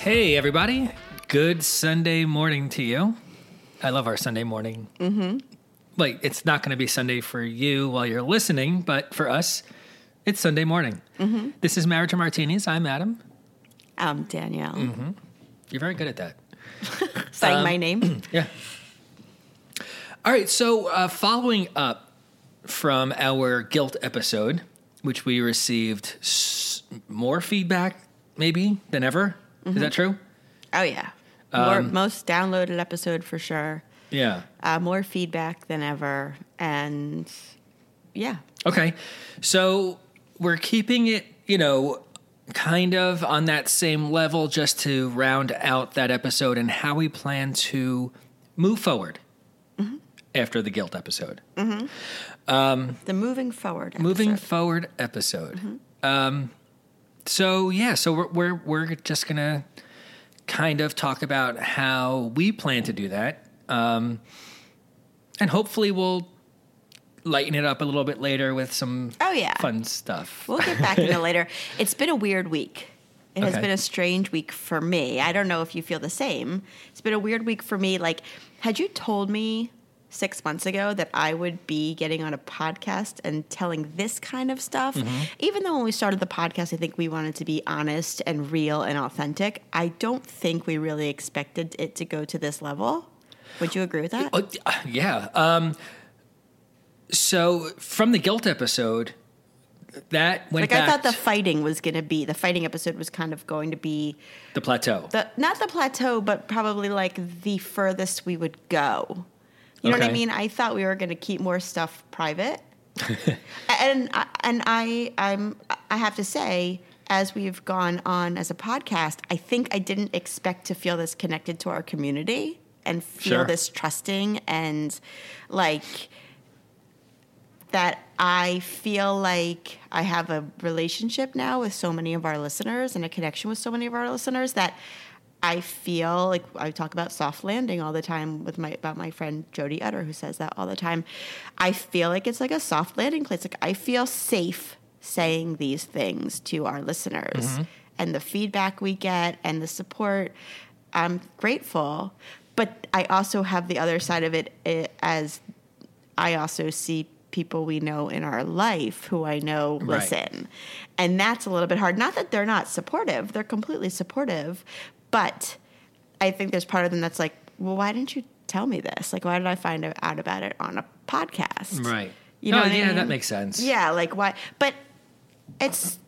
Hey, everybody. Good Sunday morning to you. I love our Sunday morning. Mm-hmm. Like, it's not going to be Sunday for you while you're listening, but for us, it's Sunday morning. Mm-hmm. This is Marriage and Martinis. I'm Adam. I'm Danielle. Mm-hmm. You're very good at that. Saying my name. Yeah. All right. So following up from our guilt episode, which we received more feedback maybe than ever. Mm-hmm. Is that true? Oh, yeah. Most downloaded episode for sure. Yeah. More feedback than ever. And yeah. Okay. So we're keeping it, you know, kind of on that same level just to round out that episode and how we plan to move forward mm-hmm. after the guilt episode. Mm-hmm. The moving forward episode. Mm-hmm. So yeah, so we're just gonna kind of talk about how we plan to do that, and hopefully we'll lighten it up a little bit later with some fun stuff. We'll get back into later. It's been a weird week. It has been a strange week for me. I don't know if you feel the same. It's been a weird week for me. Like, had you told me 6 months ago that I would be getting on a podcast and telling this kind of stuff. Mm-hmm. Even though when we started the podcast, I think we wanted to be honest and real and authentic. I don't think we really expected it to go to this level. Would you agree with that? Yeah. So from the guilt episode, that went back. I thought the fighting episode was kind of going to be the plateau. Not the plateau, but probably like the furthest we would go. You know what I mean? I thought we were going to keep more stuff private, and I have to say, as we've gone on as a podcast, I think I didn't expect to feel this connected to our community and feel this trusting and like that. I feel like I have a relationship now with so many of our listeners and a connection with so many of our listeners that. I feel like I talk about soft landing all the time about my friend Jody Utter, who says that all the time. I feel like it's like a soft landing place. Like, I feel safe saying these things to our listeners mm-hmm. and the feedback we get and the support. I'm grateful, but I also have the other side of it as I also see people we know in our life who I know listen. Right. And that's a little bit hard. Not that they're not supportive. They're completely supportive. But I think there's part of them that's like, well, why didn't you tell me this? Like, why did I find out about it on a podcast? Right. You know what I mean? That makes sense. Yeah, like why? But it's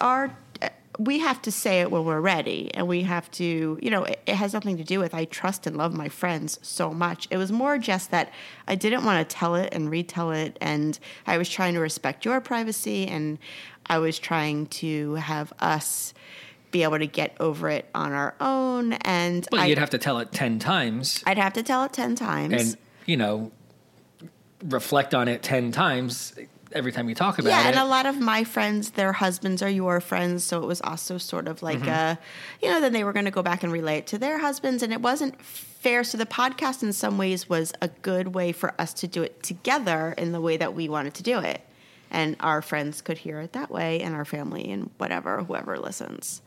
our – we have to say it when we're ready. And we have to – you know, it has nothing to do with I trust and love my friends so much. It was more just that I didn't want to tell it and retell it. And I was trying to respect your privacy. And I was trying to have us – be able to get over it on our own, and you'd have to tell it 10 times. I'd have to tell it 10 times, and you know, reflect on it 10 times every time you talk about it. Yeah, and a lot of my friends, their husbands are your friends, so it was also sort of like mm-hmm. Then they were going to go back and relay it to their husbands, and it wasn't fair. So the podcast, in some ways, was a good way for us to do it together in the way that we wanted to do it. And our friends could hear it that way, and our family, and whoever listens.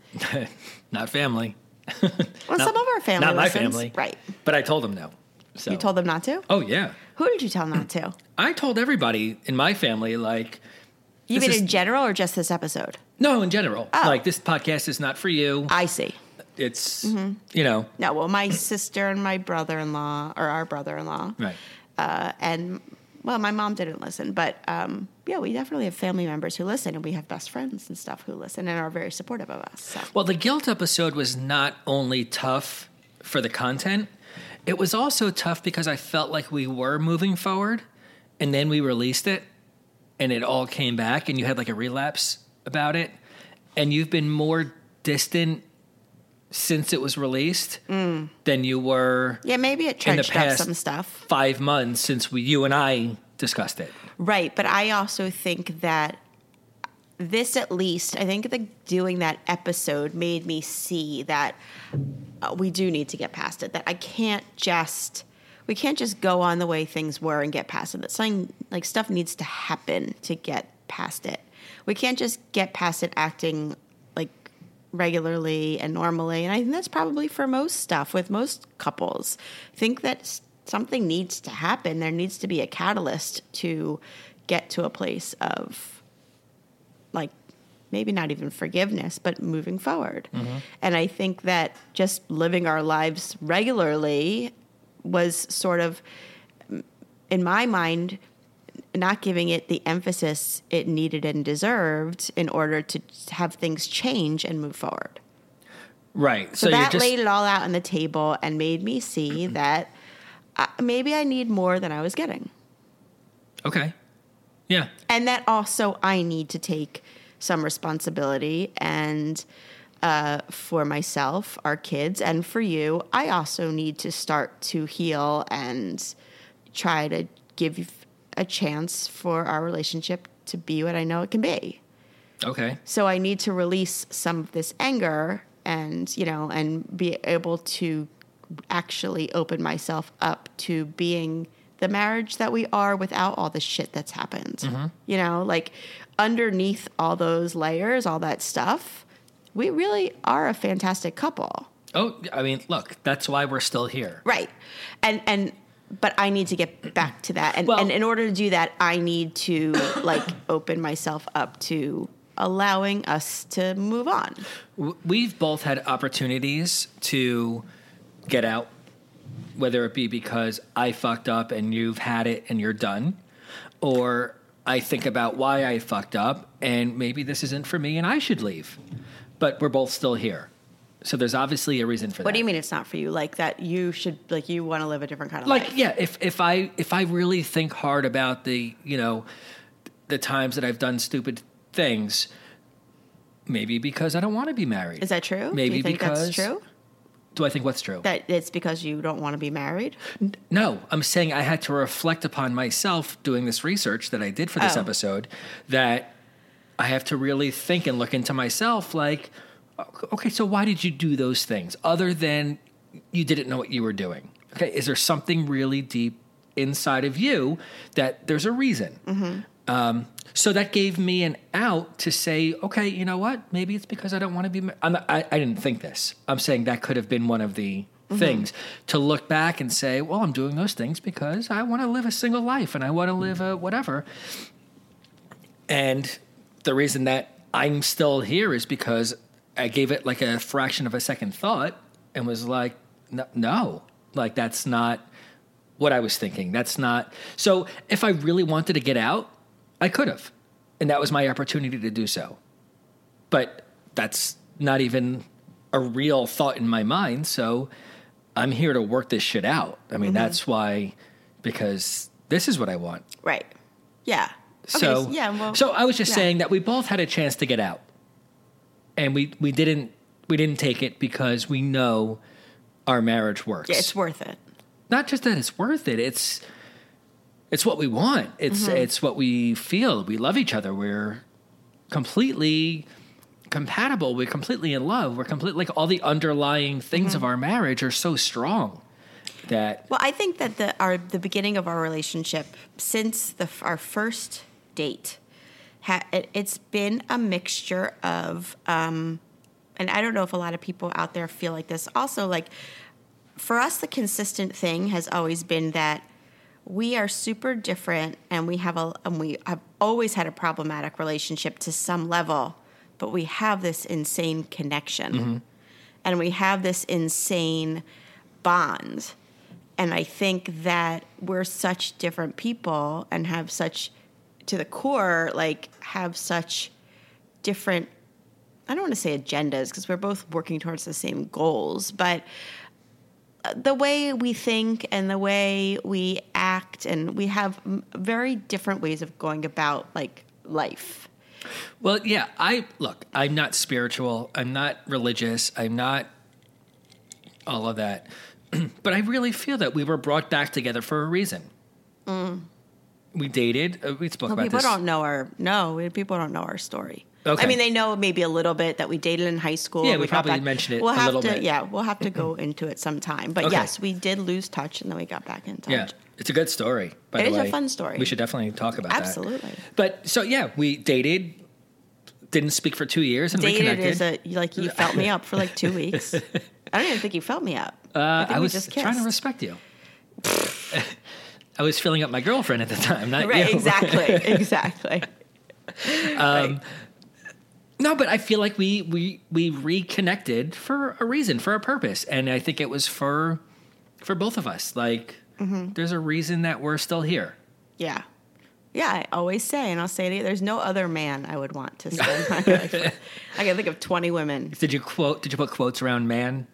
Not family. Well, some of our family. Not listens. My family, right? But I told them no. So. You told them not to? Oh yeah. Who did you tell not to? I told everybody in my family. Like, You mean in general or just this episode? No, in general. Oh. Like, this podcast is not for you. I see. It's, you know. No, well, my sister and my brother-in-law, or our brother-in-law. Right. And, well, my mom didn't listen. But, yeah, we definitely have family members who listen, and we have best friends and stuff who listen and are very supportive of us. So. Well, the guilt episode was not only tough for the content, it was also tough because I felt like we were moving forward, and then we released it, and it all came back, and you had like a relapse about it, and you've been more distant since it was released than you were. Yeah, maybe it trenched up some stuff. 5 months since you and I discussed it. Right, but I also think that this, at least, I think that doing that episode made me see that we do need to get past it, that I can't just... We can't just go on the way things were and get past it. That something, like, stuff needs to happen to get past it. We can't just get past it acting like regularly and normally. And I think that's probably for most stuff with most couples. I think that something needs to happen. There needs to be a catalyst to get to a place of, like, maybe not even forgiveness, but moving forward. Mm-hmm. And I think that just living our lives regularly was sort of, in my mind, not giving it the emphasis it needed and deserved in order to have things change and move forward. Right. So that laid it all out on the table and made me see that maybe I need more than I was getting. Okay. Yeah. And that also I need to take some responsibility and... for myself, our kids, and for you, I also need to start to heal and try to give a chance for our relationship to be what I know it can be. Okay. So I need to release some of this anger and, you know, and be able to actually open myself up to being the marriage that we are without all the shit that's happened. Mm-hmm. You know, like, underneath all those layers, all that stuff... We really are a fantastic couple. Oh, I mean, look, that's why we're still here. Right. And but I need to get back to that. And, well, and in order to do that, I need to, like, open myself up to allowing us to move on. We've both had opportunities to get out, whether it be because I fucked up and you've had it and you're done, or I think about why I fucked up and maybe this isn't for me and I should leave. But we're both still here. So there's obviously a reason for that. What do you mean it's not for you? Like, that you should, like, you want to live a different kind of life. Like, yeah, if I really think hard about the, you know, the times that I've done stupid things, maybe because I don't want to be married. Is that true? Maybe do you think because that's true? Do I think what's true? That it's because you don't want to be married? No, I'm saying I had to reflect upon myself doing this research that I did for this episode, that I have to really think and look into myself, like, okay, so why did you do those things other than you didn't know what you were doing? Okay, is there something really deep inside of you that there's a reason? Mm-hmm. So that gave me an out to say, okay, you know what? Maybe it's because I don't want to be married. I didn't think this. I'm saying that could have been one of the things to look back and say, well, I'm doing those things because I want to live a single life and I want to live a whatever. And... the reason that I'm still here is because I gave it like a fraction of a second thought and was like, no, like, that's not what I was thinking. That's not. So if I really wanted to get out, I could have. And that was my opportunity to do so. But that's not even a real thought in my mind. So I'm here to work this shit out. I mean, that's why, because this is what I want. Right. Yeah. So, okay, yeah, well, so I was just saying that we both had a chance to get out, and we didn't take it because we know our marriage works. Yeah, it's worth it. Not just that it's worth it; it's what we want. It's what we feel. We love each other. We're completely compatible. We're completely in love. We're completely, like, all the underlying things of our marriage are so strong. That well, I think that the beginning of our relationship since our first date, it's been a mixture of, and I don't know if a lot of people out there feel like this also, like, for us, the consistent thing has always been that we are super different, and we have always had a problematic relationship to some level, but we have this insane connection, mm-hmm. and we have this insane bond. And I think that we're such different people and have such, to the core, like, have such different, I don't want to say agendas, because we're both working towards the same goals, but the way we think and the way we act, and we have very different ways of going about, like, life. Well, yeah, I'm not spiritual. I'm not religious. I'm not all of that. But I really feel that we were brought back together for a reason. Mm. We dated. We spoke about this. People don't know our story. Okay. I mean, they know maybe a little bit that we dated in high school. Yeah, we probably mentioned it a little bit. Yeah, we'll have to go into it sometime. But yes, we did lose touch, and then we got back in touch. Yeah, it's a good story, by the way. It is a fun story. We should definitely talk about that. Absolutely. But so, yeah, we dated, didn't speak for 2 years, and reconnected. Dated is you felt me up for 2 weeks. I don't even think you felt me up. I was just trying to respect you. I was filling up my girlfriend at the time, not you. Exactly. Right. No, but I feel like we reconnected for a reason, for a purpose. And I think it was for both of us. Mm-hmm. There's a reason that we're still here. Yeah. Yeah, I always say, and I'll say it again, there's no other man I would want to spend my life with. I can think of 20 women. Did you put quotes around man?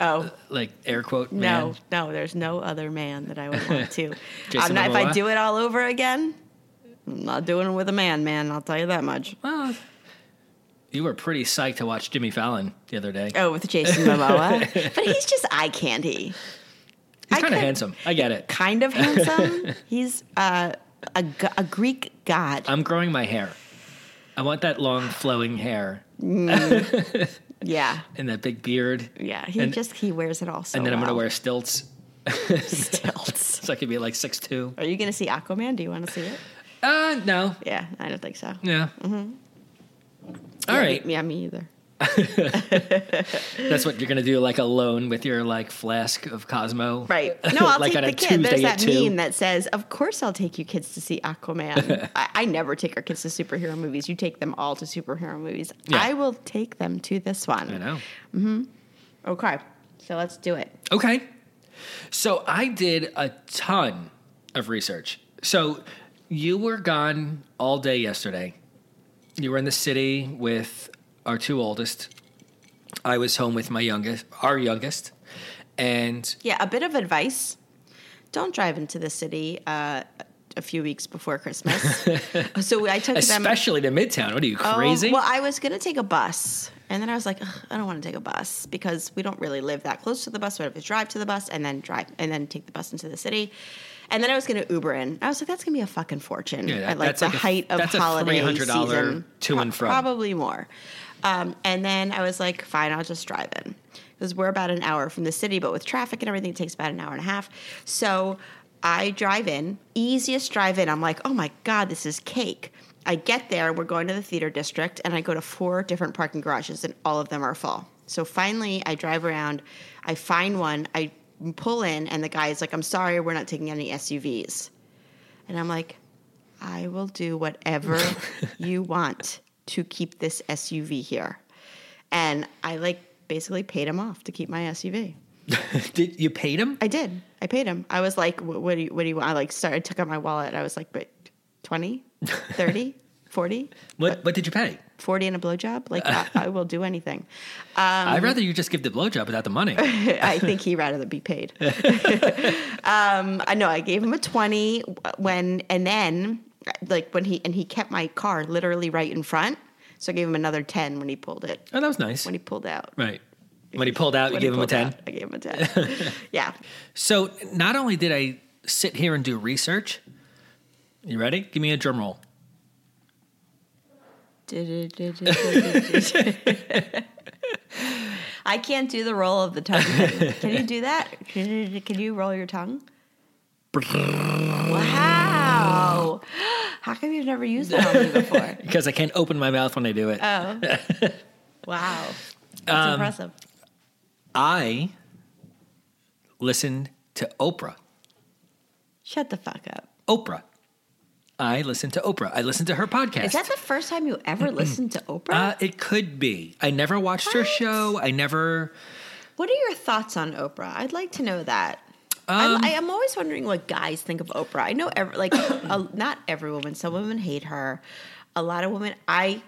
Oh. Like air quote man? No, there's no other man that I would want to. Jason Momoa? If I do it all over again, I'm not doing it with a man, I'll tell you that much. Well, you were pretty psyched to watch Jimmy Fallon the other day. Oh, with Jason Momoa? But he's just eye candy. He's kind of handsome. I get it. Kind of handsome? He's a Greek god. I'm growing my hair. I want that long, flowing hair. Yeah. And that big beard. Yeah, he wears it all so And then I'm going to wear stilts. Stilts. So I could be 6'2". Are you going to see Aquaman? Do you want to see it? No. Yeah, I don't think so. Yeah. Mm-hmm. All right. Yeah, me either. That's what you're going to do, alone with your, flask of Cosmo. Right. No, I'll take the kid. There's that meme that says, of course I'll take you kids to see Aquaman. I never take our kids to superhero movies. You take them all to superhero movies. Yeah. I will take them to this one. I know. Mm-hmm. Okay. So let's do it. Okay. So I did a ton of research. So you were gone all day yesterday. You were in the city with our two oldest. I was home with our youngest. And yeah, a bit of advice. Don't drive into the city a few weeks before Christmas. So I took Especially to Midtown. What are you, crazy? Well, I was going to take a bus. And then I was like, I don't want to take a bus because we don't really live that close to the bus. So I have to drive to the bus and then take the bus into the city. And then I was going to Uber in. I was like, that's going to be a fucking fortune. Yeah, that's a holiday $300 to and from. Probably more. And then I was like, fine, I'll just drive in. Because we're about an hour from the city, but with traffic and everything, it takes about an hour and a half. So I drive in. Easiest drive in. I'm like, oh, my God, this is cake. I get there. We're going to the theater district. And I go to 4 different parking garages, and all of them are full. So finally, I drive around. I find one. I pull in, and the guy's like, I'm sorry, we're not taking any SUVs. And I'm like, I will do whatever you want to keep this SUV here. And I basically paid him off to keep my SUV. Did you paid him? I did. I paid him. I was like, what do you want? I I took out my wallet. I was like, but 20, 30, 40. What did you pay? 40 and a blowjob? I will do anything. I'd rather you just give the blowjob without the money. I think he'd rather be paid. I know. I gave him a 20 when he kept my car literally right in front. So I gave him another 10 when he pulled it. Oh, that was nice. When he pulled out. Right. When he pulled out, you gave him a 10? I gave him a 10. Yeah. So not only did I sit here and do research, you ready? Give me a drum roll. I can't do the roll of the tongue. Can you do that? Can you roll your tongue? Wow. How come you've never used that on me before? Because I can't open my mouth when I do it. Oh. Wow. That's impressive. I listened to Oprah. Shut the fuck up. Oprah. I listen to Oprah. I listen to her podcast. Is that the first time you ever listened to Oprah? It could be. I never watched her show. I never. What are your thoughts on Oprah? I'd like to know that. I'm always wondering what guys think of Oprah. I know, not every woman. Some women hate her. A lot of women, I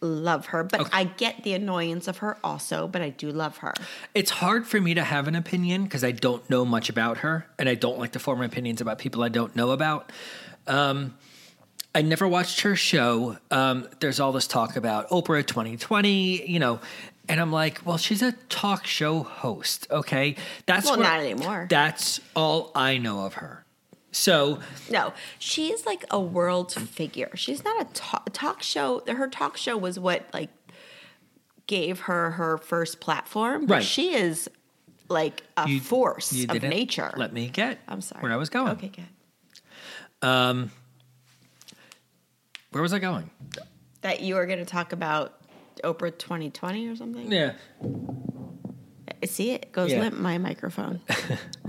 love her, but okay. I get the annoyance of her also, but I do love her. It's hard for me to have an opinion because I don't know much about her, and I don't like to form opinions about people I don't know about. I never watched her show. There's all this talk about Oprah 2020, and I'm like, well, she's a talk show host. Okay. Not anymore. That's all I know of her. So no, she's like a world figure. She's not a talk show. Her talk show was what gave her her first platform. But right. She is a force of nature. Let me get. I'm sorry. Where I was going. Okay, good. Where was I going? That you were going to talk about Oprah 2020 or something? Yeah. See, it goes limp, my microphone.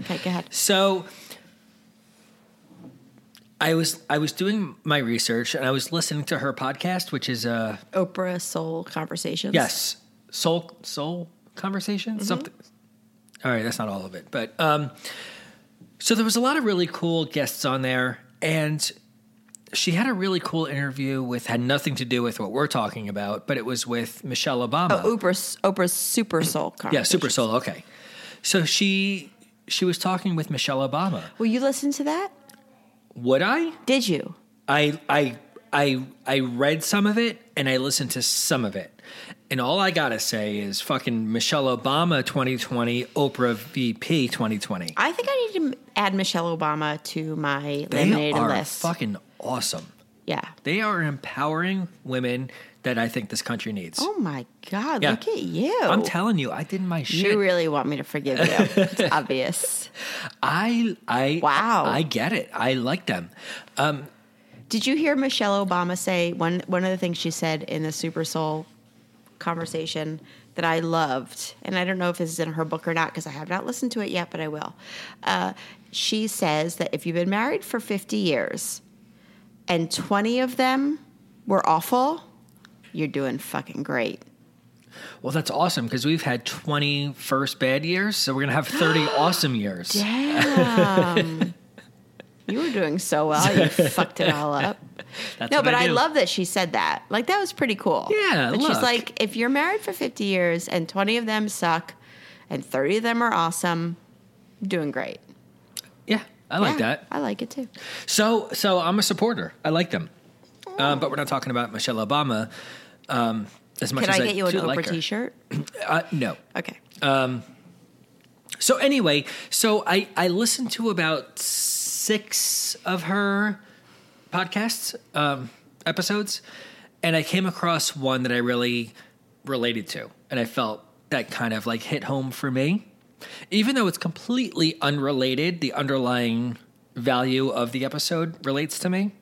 Okay, go ahead. So I was doing my research and I was listening to her podcast, which is a Oprah Soul Conversations. Yes. Soul Conversations? Mm-hmm. Something. All right, that's not all of it. But so there was a lot of really cool guests on there. And she had a really cool interview had nothing to do with what we're talking about, but it was with Michelle Obama. Oh, Oprah's Super Soul Conversations. Yeah, Super Soul, okay. So she was talking with Michelle Obama. Will you listen to that? Would I? Did you? I read some of it, and I listened to some of it. And all I gotta say is fucking Michelle Obama 2020, Oprah VP 2020. I think I need to add Michelle Obama to my laminated list. They are fucking awesome. Yeah. They are empowering women that I think this country needs. Oh my God, yeah. Look at you. I'm telling you, I did my shit. You really want me to forgive you. It's obvious. Wow. I get it. I like them. Did you hear Michelle Obama say, one of the things she said in the Super Soul conversation that I loved, and I don't know if this is in her book or not because I have not listened to it yet, but I will. She says that if you've been married for 50 years and 20 of them were awful, you're doing fucking great. Well, that's awesome because we've had 20 first bad years, so we're going to have 30 awesome years. Damn. You were doing so well. You fucked it all up. I love that she said that. That was pretty cool. Yeah, but she's like, if you're married for 50 years and 20 of them suck and 30 of them are awesome, you're doing great. Yeah, I like that. I like it too. So I'm a supporter. I like them. But we're not talking about Michelle Obama as much as I do. Can I get you an Oprah t-shirt? No. Okay. So anyway, I listened to about 6 of her podcasts, episodes, and I came across one that I really related to, and I felt that kind of hit home for me. Even though it's completely unrelated, the underlying value of the episode relates to me.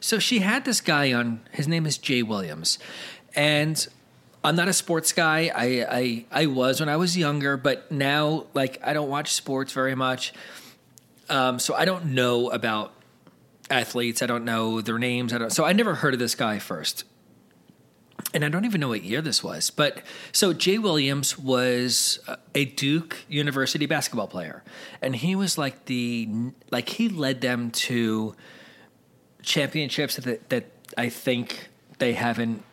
So she had this guy on, his name is Jay Williams, and I'm not a sports guy. I was when I was younger, but now, I don't watch sports very much. So I don't know about athletes. I don't know their names. So I never heard of this guy first. And I don't even know what year this was. But so Jay Williams was a Duke University basketball player. And he was he led them to championships that I think they haven't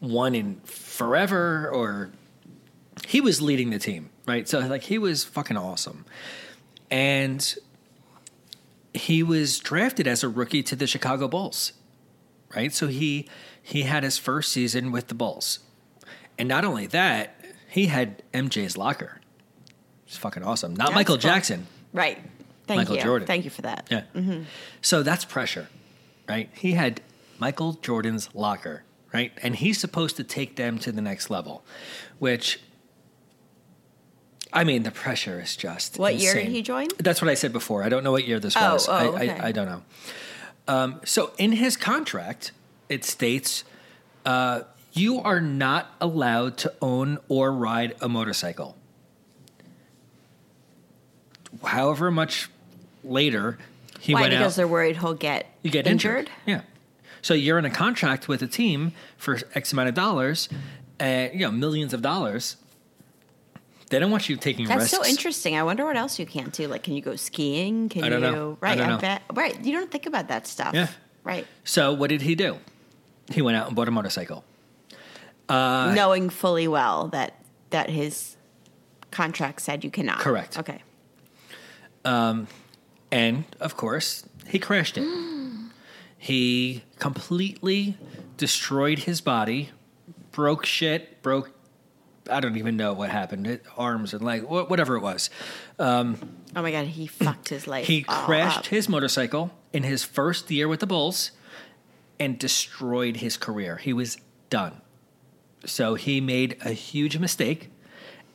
won in forever, or he was leading the team, right? So he was fucking awesome. And he was drafted as a rookie to the Chicago Bulls, right? So he had his first season with the Bulls. And not only that, he had MJ's locker. It's fucking awesome. Not that's Michael Jackson. Right. Thank Michael you. Jordan. Thank you for that. Yeah. Mm-hmm. So that's pressure, right? He had Michael Jordan's locker, right? And he's supposed to take them to the next level, which, I mean, the pressure is just what insane. Year did he join? That's what I said before. I don't know what year this was. Okay. I don't know. So in his contract, it states, you are not allowed to own or ride a motorcycle. However much later, he went out. Why? Because they're worried he'll get injured? Yeah. So you're in a contract with a team for X amount of dollars, millions of dollars. They don't want you taking risks. That's so interesting. I wonder what else you can't do. Like, can you go skiing? Can you know. Right, I bet. Right. You don't think about that stuff. Yeah. Right. So what did he do? He went out and bought a motorcycle. Knowing fully well that his contract said you cannot. Correct. Okay. And, of course, he crashed it. He completely destroyed his body, broke I don't even know what happened. Arms and legs, whatever it was. Oh, my God. He fucked his life. He crashed his motorcycle in his first year with the Bulls and destroyed his career. He was done. So he made a huge mistake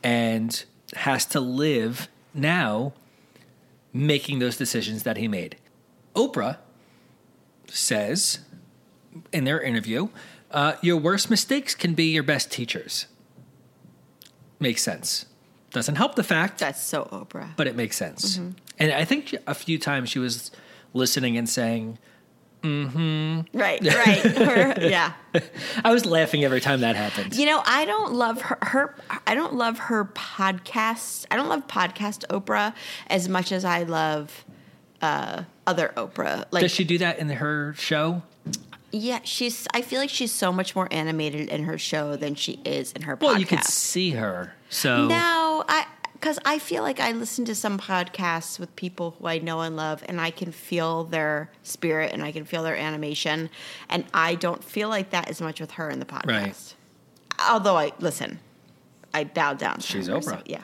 and has to live now making those decisions that he made. Oprah says in their interview, your worst mistakes can be your best teachers. Makes sense. Doesn't help the fact. That's so Oprah. But it makes sense. Mm-hmm. And I think a few times she was listening and saying, mm-hmm. Right. Yeah. I was laughing every time that happened. You know, I don't love her I don't love her podcasts. I don't love podcast Oprah as much as I love other Oprah. Like, does she do that in her show? Yeah, I feel like she's so much more animated in her show than she is in her podcast. Well, you could see her. So no, because I feel like I listen to some podcasts with people who I know and love, and I can feel their spirit and I can feel their animation, and I don't feel like that as much with her in the podcast. Right. Although I bow down. She's Oprah. So, yeah.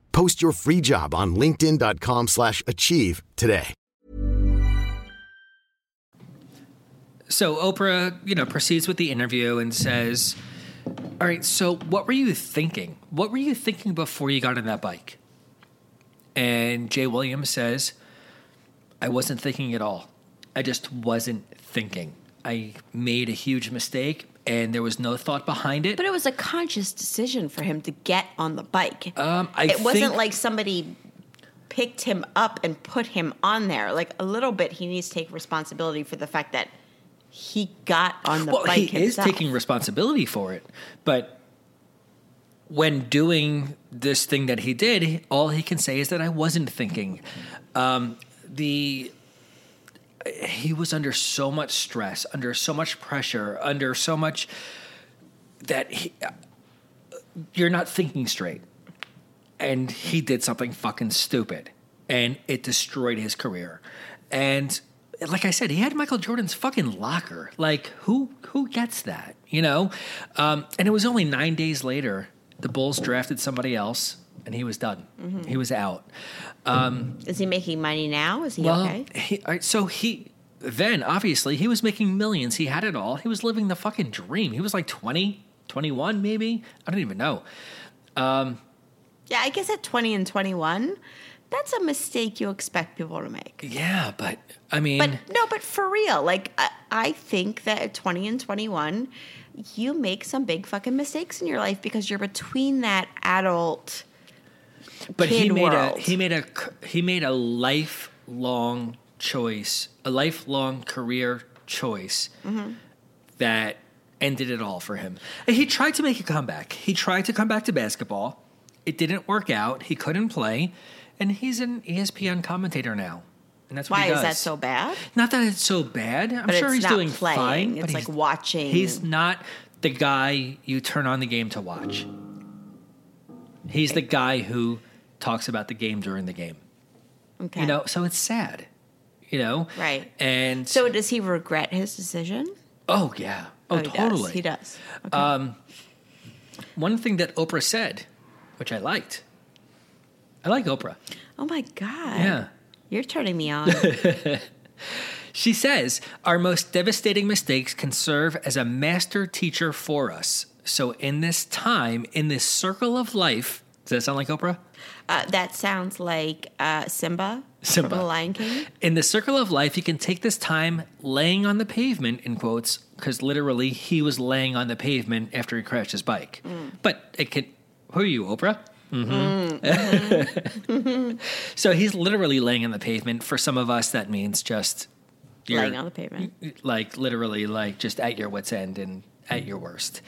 Post your free job on linkedin.com/achieve today. So Oprah, proceeds with the interview and says, all right, so what were you thinking? What were you thinking before you got on that bike? And Jay Williams says, I wasn't thinking at all. I just wasn't thinking. I made a huge mistake, and there was no thought behind it. But it was a conscious decision for him to get on the bike. It wasn't like somebody picked him up and put him on there. Like, a little bit, he needs to take responsibility for the fact that he got on the bike himself. He is taking responsibility for it. But when doing this thing that he did, all he can say is that I wasn't thinking. He was under so much stress, under so much pressure, under so much that you're not thinking straight. And he did something fucking stupid. And it destroyed his career. And like I said, he had Michael Jordan's fucking locker. Like, who gets that, And it was only 9 days later, the Bulls drafted somebody else, and he was done. Mm-hmm. He was out. Is he making money now? Is he okay? Obviously, he was making millions. He had it all. He was living the fucking dream. He was like 20, 21 maybe. I don't even know. I guess at 20 and 21... that's a mistake you expect people to make. Yeah, but I mean... But for real, like, I think that at 20 and 21, you make some big fucking mistakes in your life because you're between that adult but kid world. He made a lifelong choice, a lifelong career choice that ended it all for him. And he tried to make a comeback. He tried to come back to basketball. It didn't work out. He couldn't play. And he's an ESPN commentator now, and that's what he does. Why is that so bad? Not that it's so bad. I'm sure he's doing fine. It's like watching. He's not the guy you turn on the game to watch. He's the guy who talks about the game during the game. Okay. So it's sad. Right. And so does he regret his decision? Oh, yeah. Oh, totally. He does. Okay. One thing that Oprah said, which I liked. I like Oprah. Oh, my God. Yeah. You're turning me on. She says, our most devastating mistakes can serve as a master teacher for us. So in this time, in this circle of life, does that sound like Oprah? That sounds like Simba from The Lion King. In the circle of life, you can take this time laying on the pavement, in quotes, because literally he was laying on the pavement after he crashed his bike. Mm. But it can, who are you, Oprah? Mm-hmm. Mm-hmm. So he's literally laying on the pavement. For some of us, that means just laying on the pavement, like literally, like just at your wits' end and at your worst,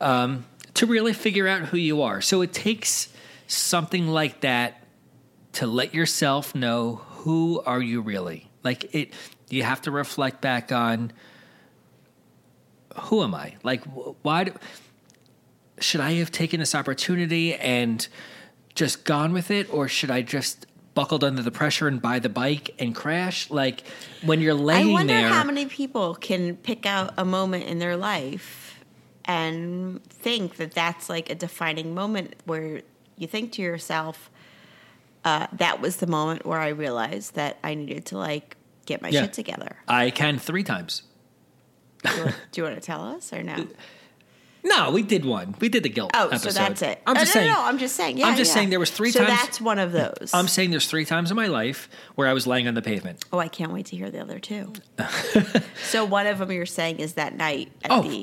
to really figure out who you are. So it takes something like that to let yourself know who are you really. Like it, you have to reflect back on who am I? Like why should I have taken this opportunity and just gone with it, or should I just buckled under the pressure and buy the bike and crash? Like when you're laying there, I wonder how many people can pick out a moment in their life and think that that's like a defining moment where you think to yourself, that was the moment where I realized that I needed to like get my shit together. I can 3 times. Do you want to tell us or no? No, we did one. We did the guilt episode. So that's it. I'm just saying. I'm just saying there was 3 times. So that's one of those. I'm saying there's 3 times in my life where I was laying on the pavement. Oh, I can't wait to hear the other 2. So one of them you're saying is that night.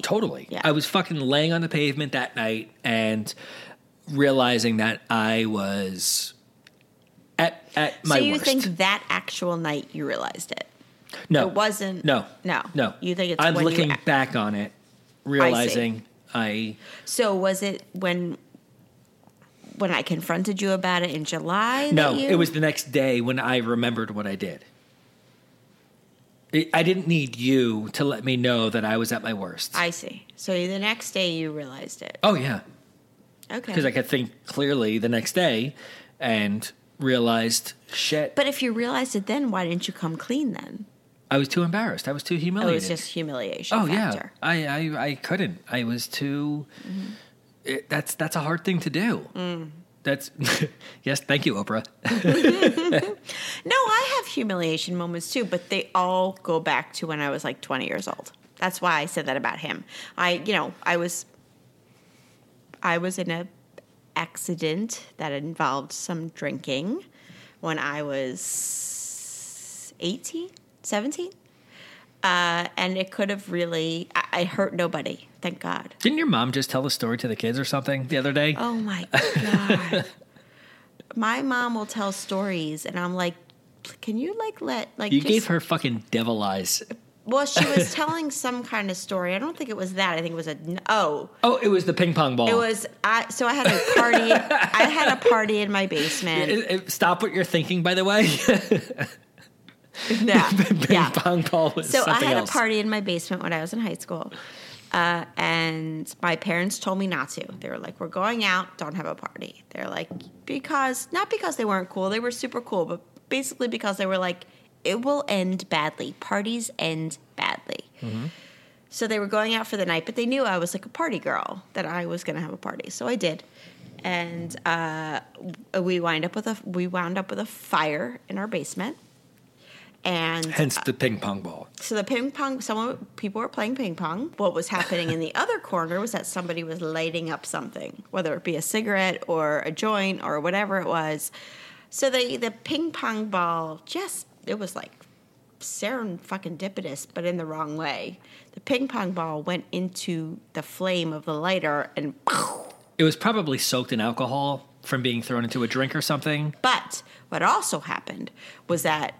Totally. Yeah. I was fucking laying on the pavement that night and realizing that I was at my worst. So you think that actual night you realized it? No. It wasn't. No. You think it's I'm looking back on it, realizing... So was it when I confronted you about it in July? No, it was the next day when I remembered what I did. I didn't need you to let me know that I was at my worst. I see. So the next day you realized it. Oh, yeah. Okay. Because I could think clearly the next day and realized shit. But if you realized it then, why didn't you come clean then? I was too embarrassed. I was too humiliated. It was just humiliation. Oh factor. Yeah, I couldn't. I was too. Mm-hmm. That's a hard thing to do. Mm. That's yes. Thank you, Oprah. No, I have humiliation moments too, but they all go back to when I was like 20 years old. That's why I said that about him. I was in an accident that involved some drinking when I was 18. 17, and it could have really. I hurt nobody, thank God. Didn't your mom just tell the story to the kids or something the other day? Oh my God! My mom will tell stories, and I'm like, "Can you like let like?" You gave her fucking devil eyes. Well, she was telling some kind of story. I don't think it was that. I think it was it was the ping pong ball. It was so I had a party. I had a party in my basement. Stop what you're thinking, by the way. No. Ping pong ball was so I had a party in my basement when I was in high school, and my parents told me not to. They were like, "We're going out. Don't have a party." They're like, not because they weren't cool. They were super cool, but basically because they were like, "It will end badly. Parties end badly." Mm-hmm. So they were going out for the night, but they knew I was like a party girl, that I was going to have a party. So I did, and we wound up with a fire in our basement. And hence the ping pong ball. So the ping pong, people were playing ping pong. What was happening in the other corner was that somebody was lighting up something, whether it be a cigarette or a joint or whatever it was. So the ping pong ball it was like serendipitous, but in the wrong way. The ping pong ball went into the flame of the lighter and poof. It was probably soaked in alcohol from being thrown into a drink or something. But what also happened was that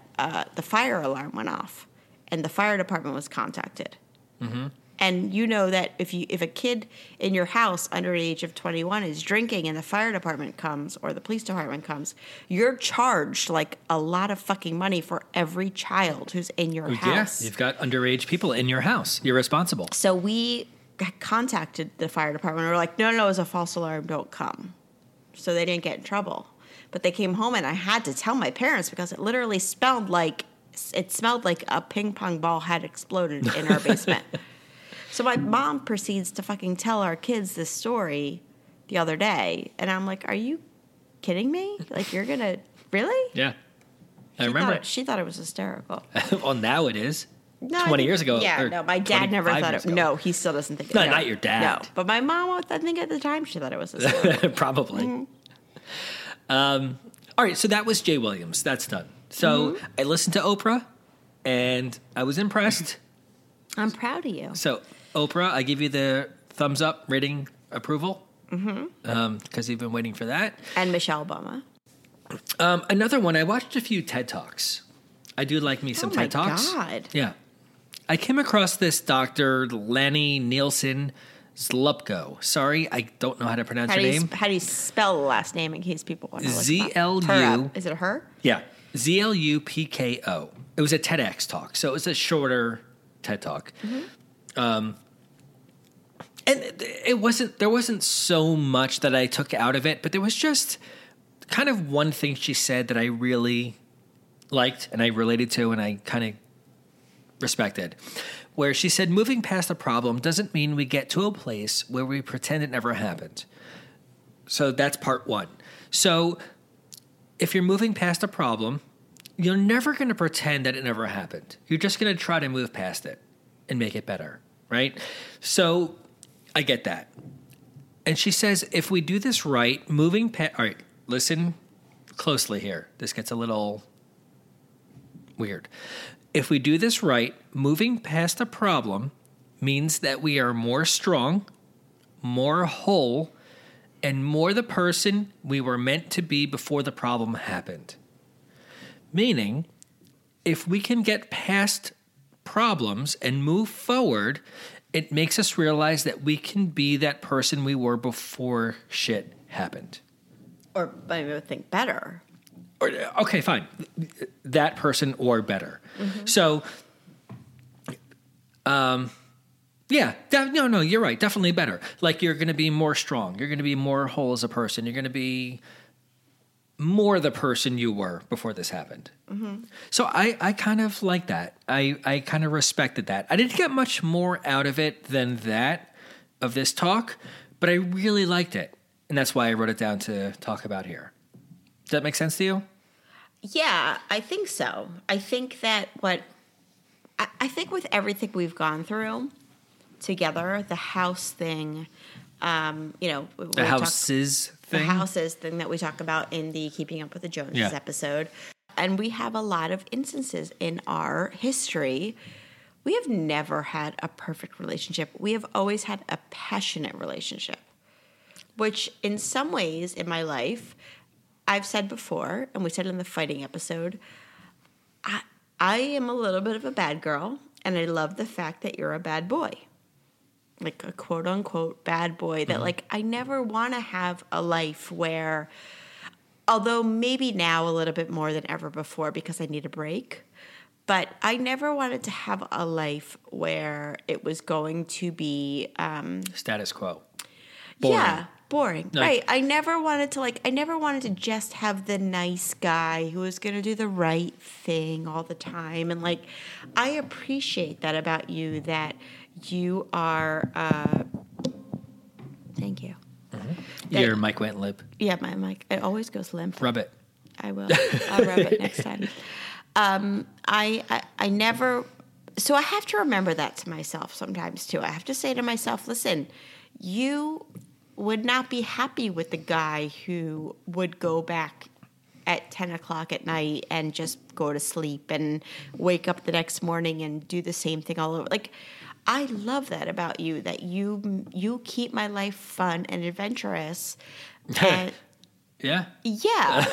the fire alarm went off, and the fire department was contacted. Mm-hmm. And you know that if a kid in your house under the age of 21 is drinking and the fire department comes or the police department comes, you're charged like a lot of fucking money for every child who's in your house. Yeah, you've got underage people in your house. You're responsible. So we contacted the fire department. We were like, no, it was a false alarm. Don't come. So they didn't get in trouble. But they came home, and I had to tell my parents because it literally smelled like a ping pong ball had exploded in our basement. So my mom proceeds to fucking tell our kids this story the other day, and I'm like, "Are you kidding me? Like, you're gonna really?" Yeah. She thought it was hysterical. Well, now it is. No, 20 years ago. Yeah, no, my dad never thought it. No, he still doesn't think it. No, not your dad. No, but my mom, I think at the time, she thought it was hysterical. Probably. Mm-hmm. All right, so that was Jay Williams. That's done. So mm-hmm. I listened to Oprah, and I was impressed. I'm proud of you. So Oprah, I give you the thumbs up, rating, approval, because mm-hmm. You've been waiting for that. And Michelle Obama. Another one, I watched a few TED Talks. I do like me some TED Talks. Oh, my God. Yeah. I came across this Dr. Lanny Nielsen Zlupko. Sorry, I don't know how to pronounce her name. How do you spell the last name in case people want to look up? Is it her? Yeah. Zlupko. It was a TEDx talk, so it was a shorter TED Talk. Mm-hmm. And there wasn't so much that I took out of it, but there was just kind of one thing she said that I really liked and I related to and I kind of respected, where she said, moving past a problem doesn't mean we get to a place where we pretend it never happened. So that's part one. So if you're moving past a problem, you're never going to pretend that it never happened. You're just going to try to move past it and make it better, right? So I get that. And she says, if we do this right, moving past... All right, listen closely here. This gets a little weird. If we do this right, moving past a problem means that we are more strong, more whole, and more the person we were meant to be before the problem happened. Meaning, if we can get past problems and move forward, it makes us realize that we can be that person we were before shit happened. Or maybe I think better. Or, okay, fine. That person or better. Mm-hmm. So, yeah. No, you're right. Definitely better. Like, you're going to be more strong. You're going to be more whole as a person. You're going to be more the person you were before this happened. Mm-hmm. So I kind of like that. I kind of respected that. I didn't get much more out of it than that, of this talk, but I really liked it. And that's why I wrote it down to talk about here. Does that make sense to you? Yeah, I think so. I think that I think with everything we've gone through together, the house thing, the houses thing that we talk about in the Keeping Up with the Joneses episode, and we have a lot of instances in our history. We have never had a perfect relationship. We have always had a passionate relationship, which in some ways in my life, I've said before, and we said it in the fighting episode, I am a little bit of a bad girl, and I love the fact that you're a bad boy. Like a quote-unquote bad boy that, mm-hmm. like, I never want to have a life where, although maybe now a little bit more than ever before because I need a break, but I never wanted to have a life where it was going to be... status quo. Boring. Yeah. Boring, no. Right? I never wanted to just have the nice guy who was going to do the right thing all the time. And, like, I appreciate that about you, that you are, thank you. Mm-hmm. Your mic went limp. Yeah, my mic. It always goes limp. Rub it. I will. I'll rub it next time. I never, so I have to remember that to myself sometimes, too. I have to say to myself, listen, you would not be happy with the guy who would go back at 10 o'clock at night and just go to sleep and wake up the next morning and do the same thing all over. Like, I love that about you, that you keep my life fun and adventurous. Yeah. Yeah,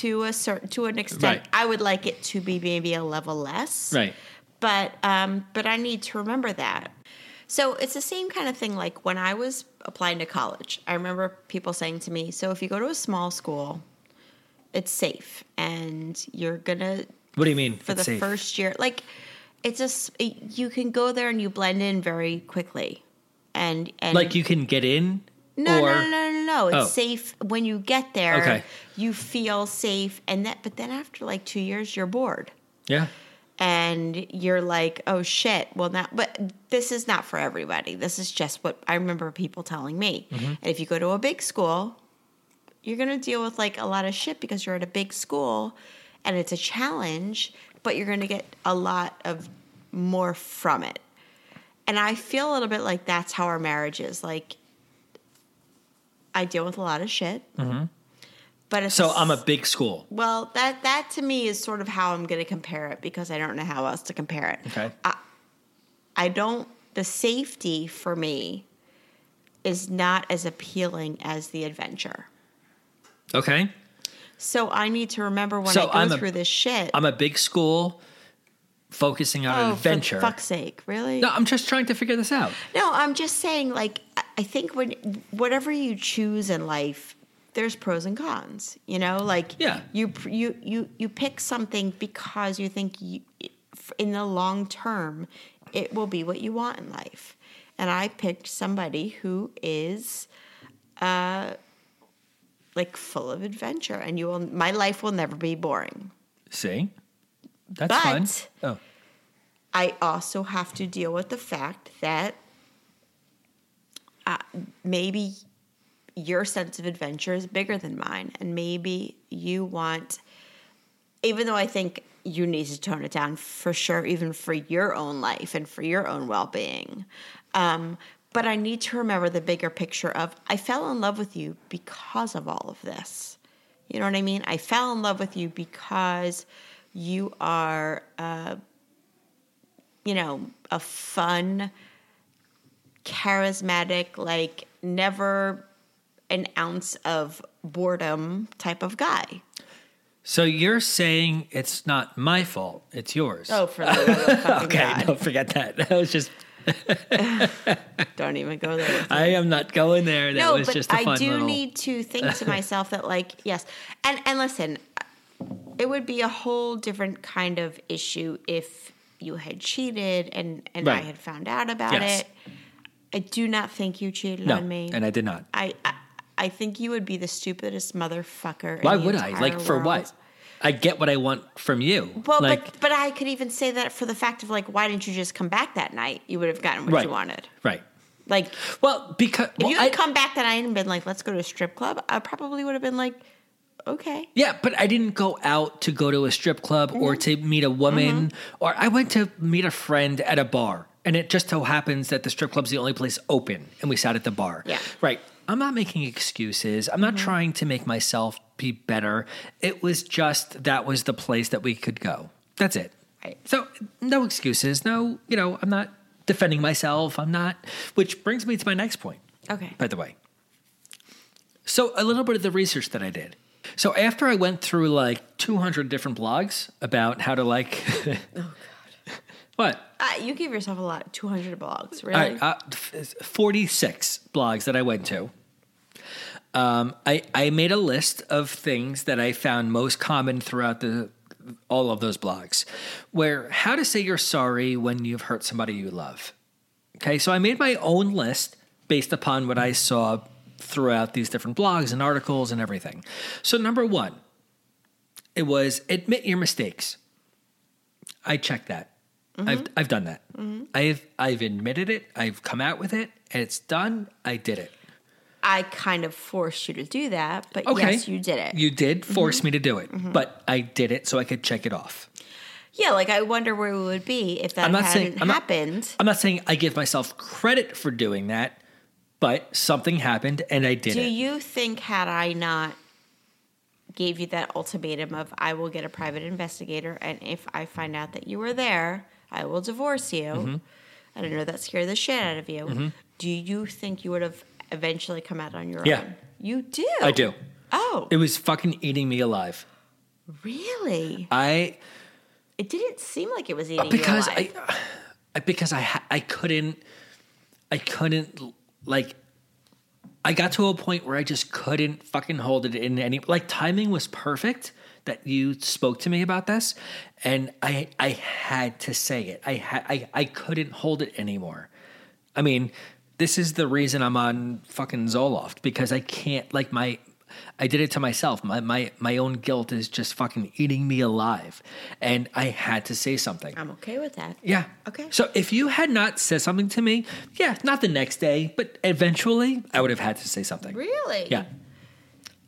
to an extent. Right. I would like it to be maybe a level less. Right. But I need to remember that. So it's the same kind of thing, like when I was applying to college, I remember people saying to me, so if you go to a small school, it's safe and you're going to... What do you mean? For the safe? First year, like you can go there and you blend in very quickly. And like you can get in? No. It's safe. When you get there, you feel safe. But then after like 2 years, you're bored. Yeah. And you're like, oh shit, well now, but this is not for everybody. This is just what I remember people telling me. Mm-hmm. And if you go to a big school, you're going to deal with like a lot of shit because you're at a big school and it's a challenge, but you're going to get a lot of more from it. And I feel a little bit like that's how our marriage is. Like, I deal with a lot of shit. Mm-hmm. But it's, so I'm a big school. Well, that to me is sort of how I'm going to compare it, because I don't know how else to compare it. Okay. I don't, the safety for me is not as appealing as the adventure. Okay. So I need to remember when I go through this shit. I'm a big school focusing on adventure. For fuck's sake, really? No, I'm just trying to figure this out. No, I'm just saying, like, I think whatever you choose in life, there's pros and cons, you know? Like, yeah. you pick something because you think in the long term it will be what you want in life. And I picked somebody who is... like full of adventure, and my life will never be boring. See? That's fun. Oh. I also have to deal with the fact that maybe your sense of adventure is bigger than mine, and maybe you want, even though I think you need to tone it down for sure, even for your own life and for your own well-being, but I need to remember the bigger picture of, I fell in love with you because of all of this. You know what I mean? I fell in love with you because you are, a fun, charismatic, like never an ounce of boredom type of guy. So you're saying it's not my fault. It's yours. Oh, for the fucking okay, God. No, forget that. That was just... Don't even go there. I am not going there. Need to think to myself that, like, yes. And listen, it would be a whole different kind of issue if you had cheated and right. I had found out about yes. it. I do not think you cheated on me. And I did not. I think you would be the stupidest motherfucker. Why would I? Like, for world. What? I get what I want from you. Well, like, but I could even say that for the fact of, like, why didn't you just come back that night? You would have gotten what right, you wanted. Right. Like, well, because if you had come back that night and been like, let's go to a strip club, I probably would have been like, okay. Yeah, but I didn't go out to go to a strip club mm-hmm. or to meet a woman mm-hmm. or I went to meet a friend at a bar, and it just so happens that the strip club's the only place open, and we sat at the bar. Yeah. Right. I'm not making excuses. I'm not mm-hmm. trying to make myself be better. It was just that was the place that we could go. That's it. Right. So no excuses. No, I'm not defending myself. I'm not, which brings me to my next point. Okay. By the way. So a little bit of the research that I did. So after I went through like 200 different blogs about how to like. Oh, God. What? You gave yourself a lot. 200 blogs, really? All right, 46 blogs that I went to. I made a list of things that I found most common throughout all of those blogs, where how to say you're sorry when you've hurt somebody you love. Okay, so I made my own list based upon what I saw throughout these different blogs and articles and everything. So number one, it was admit your mistakes. I checked that. Mm-hmm. I've done that. Mm-hmm. I've admitted it. I've come out with it, and it's done. I did it. I kind of forced you to do that, but okay. Yes, you did it. You did force mm-hmm. me to do it, mm-hmm. but I did it so I could check it off. Yeah, like I wonder where we would be if that hadn't happened. I'm not saying I give myself credit for doing that, but something happened and I did it. Do you think had I not gave you that ultimatum of I will get a private investigator, and if I find out that you were there, I will divorce you, mm-hmm. I don't know, that scared the shit out of you, mm-hmm. do you think you would have eventually come out on your own? You do. I do. Oh. It was fucking eating me alive. Really? It didn't seem like it was eating me alive. Because I couldn't, I got to a point where I just couldn't fucking hold it in any, like, timing was perfect that you spoke to me about this, and I had to say it. I couldn't hold it anymore. I mean, this is the reason I'm on fucking Zoloft, because I can't, like, I did it to myself. My own guilt is just fucking eating me alive, and I had to say something. I'm okay with that. Yeah. Okay. So if you had not said something to me, yeah, not the next day, but eventually I would have had to say something. Really? Yeah.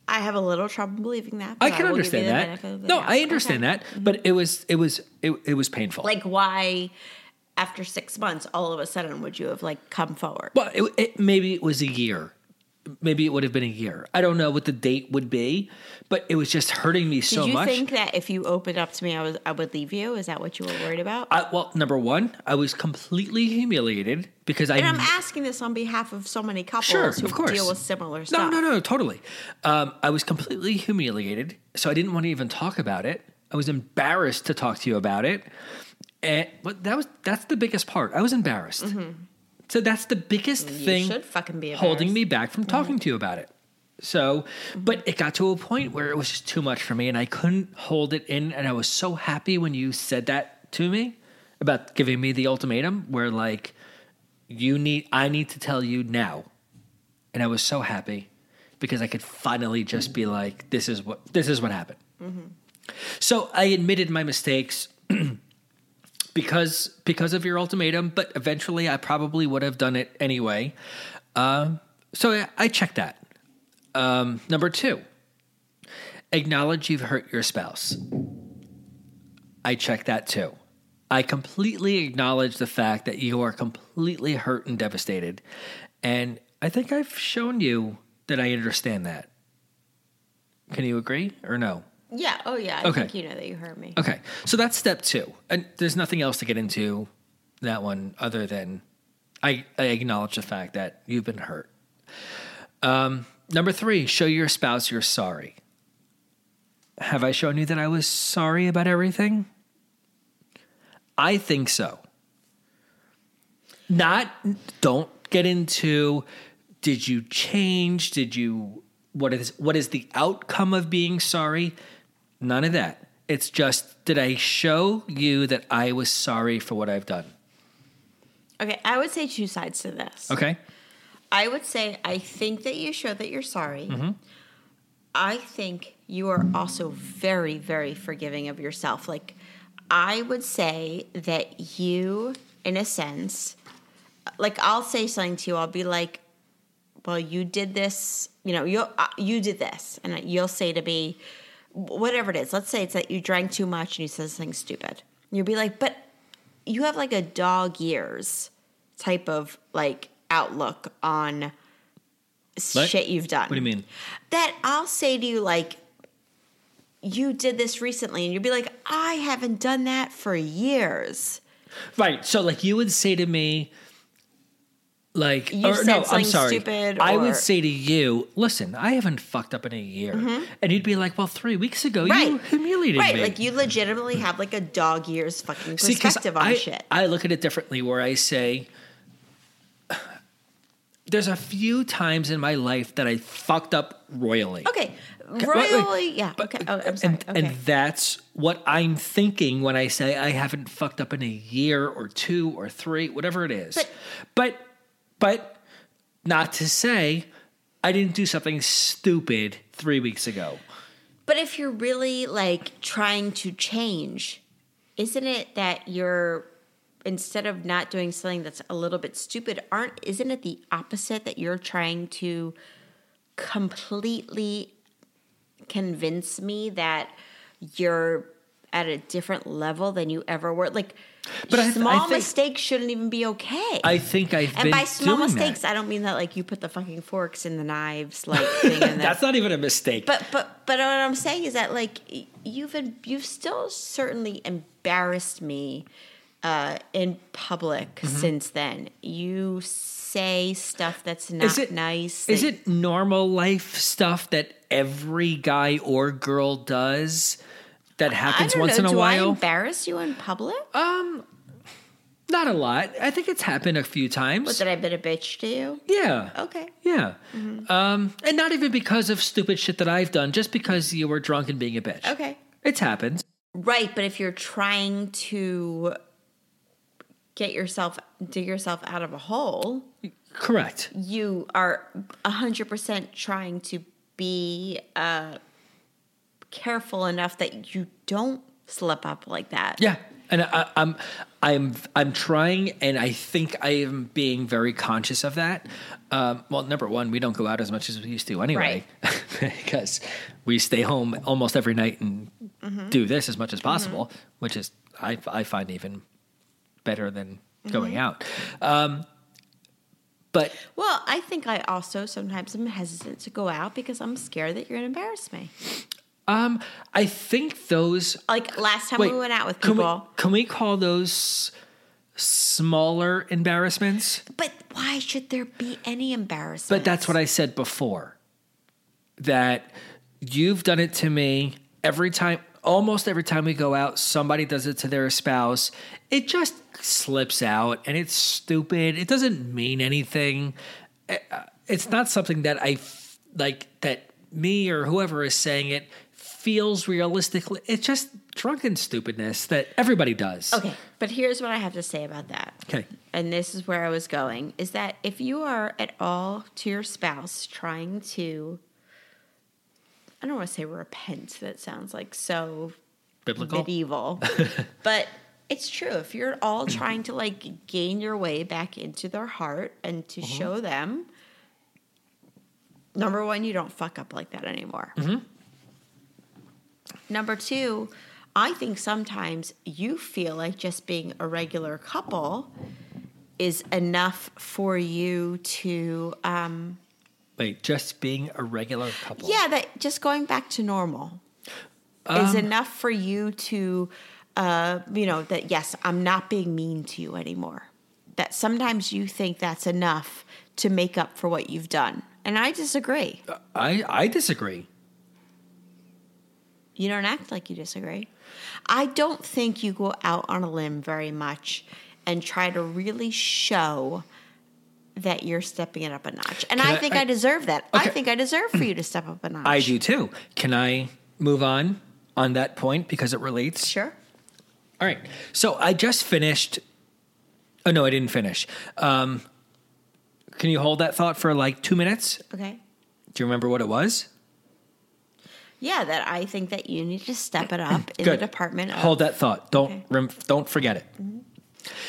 I have a little trouble believing that. But I can understand that. No, I understand that, but it was painful. Like, why after 6 months, all of a sudden, would you have like come forward? Well, maybe it was a year. Maybe it would have been a year. I don't know what the date would be, but it was just hurting me so much. Did you think that if you opened up to me, I would leave you? Is that what you were worried about? Well, number one, I was completely humiliated because I'm asking this on behalf of so many couples who deal with similar stuff. No, totally. I was completely humiliated, so I didn't want to even talk about it. I was embarrassed to talk to you about it, but that's the biggest part. I was embarrassed. Mm-hmm. So that's the biggest thing holding me back from talking to you about it. So, but it got to a point where it was just too much for me and I couldn't hold it in. And I was so happy when you said that to me about giving me the ultimatum where like, I need to tell you now. And I was so happy because I could finally just be like, this is what happened. Mm-hmm. So I admitted my mistakes because of your ultimatum, but eventually I probably would have done it anyway. So I checked that. Number two, acknowledge you've hurt your spouse. I checked that too. I completely acknowledge the fact that you are completely hurt and devastated. And I think I've shown you that I understand that. Can you agree or no? Yeah. Oh, yeah. I think you know that you hurt me. Okay. So that's step two. And there's nothing else to get into that one other than I acknowledge the fact that you've been hurt. Number three, show your spouse you're sorry. Have I shown you that I was sorry about everything? I think so. Don't get into, did you change? What is the outcome of being sorry? None of that. It's just, did I show you that I was sorry for what I've done? Okay, I would say two sides to this. Okay. I would say I think that you show that you're sorry. Mm-hmm. I think you are also very, very forgiving of yourself. Like, I would say that you, in a sense, like I'll say something to you. I'll be like, well, you did this, you did this. And you'll say to me, whatever it is, let's say it's that you drank too much and you said something stupid. You'll be like, but you have like a dog years type of like outlook on shit you've done. What do you mean? That I'll say to you like, you did this recently. And you'll be like, I haven't done that for years. Right. So like you would say to me, like, you or, said no, I'm sorry. Stupid, or... I would say to you, listen, I haven't fucked up in a year. Mm-hmm. And you'd be like, well, 3 weeks ago, you humiliated me. Right, like you legitimately have like a dog years fucking perspective on shit. I look at it differently where I say, there's a few times in my life that I fucked up royally. Okay, royally, yeah. But, okay, I'm sorry. And that's what I'm thinking when I say I haven't fucked up in a year or two or three, whatever it is. But not to say I didn't do something stupid 3 weeks ago. But if you're really like trying to change, isn't it that you're instead of not doing something that's a little bit stupid, isn't it the opposite that you're trying to completely convince me that you're at a different level than you ever were? Like, but small mistakes shouldn't even be okay. I think I've been doing that. And by small mistakes, I don't mean that like you put the fucking forks in the knives, like thing. That's not even a mistake. But what I'm saying is that like you've still certainly embarrassed me in public since then. You say stuff that's not nice. Is it normal life stuff that every guy or girl does? That happens once in a while. Do I embarrass you in public? Not a lot. I think it's happened a few times. What, that I've been a bitch to you? Yeah. Okay. Yeah. Mm-hmm. And not even because of stupid shit that I've done, just because you were drunk and being a bitch. Okay. It's happened. Right, but if you're trying to dig yourself out of a hole. Correct. You are 100% trying to be careful enough that you don't slip up like that. Yeah, And I'm trying, and I think I am being very conscious of that. Well, number one, we don't go out as much as we used to anyway, right. Because we stay home almost every night and mm-hmm. do this as much as possible, mm-hmm. which is I find even better than going mm-hmm. out. But well, I think I also sometimes am hesitant to go out because I'm scared that you're going to embarrass me. I think those like last time we went out with people. Can we call those smaller embarrassments? But why should there be any embarrassments? But that's what I said before. That you've done it to me every time. Almost every time we go out, somebody does it to their spouse. It just slips out, and it's stupid. It doesn't mean anything. It's not something that I like that me or whoever is saying it feels realistically. It's just drunken stupidness that everybody does. Okay, but here's what I have to say about that. Okay. And this is where I was going, is that if you are at all to your spouse trying to... I don't want to say repent. That sounds like so biblical, medieval, but it's true. If you're all trying to like gain your way back into their heart and to mm-hmm. show them, number one, you don't fuck up like that anymore. Mm-hmm. Number two, I think sometimes you feel like just being a regular couple is enough for you to, wait, just being a regular couple. Yeah, that just going back to normal is enough for you to, you know, that, yes, I'm not being mean to you anymore. That sometimes you think that's enough to make up for what you've done. And I disagree. I disagree. You don't act like you disagree. I don't think you go out on a limb very much and try to really show that you're stepping it up a notch. And I think I deserve that. Okay. I think I deserve for you to step up a notch. I do too. Can I move on that point because it relates? Sure. All right. So I just finished. Oh, no, I didn't finish. Can you hold that thought for like 2 minutes? Okay. Do you remember what it was? Yeah, that I think that you need to step it up in the department. Hold that thought. Don't forget it. Mm-hmm.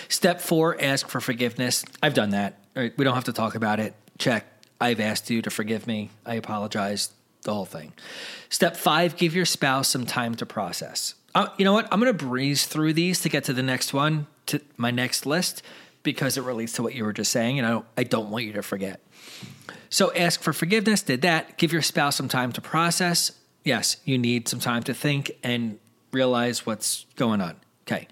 Step 4, ask for forgiveness. I've done that. All right, we don't have to talk about it. Check. I've asked you to forgive me. I apologize. The whole thing. Step 5, give your spouse some time to process. You know what? I'm going to breeze through these to get to the next one, to my next list, because it relates to what you were just saying, and I don't want you to forget. So ask for forgiveness. Did that. Give your spouse some time to process. Yes, you need some time to think and realize what's going on. Okay.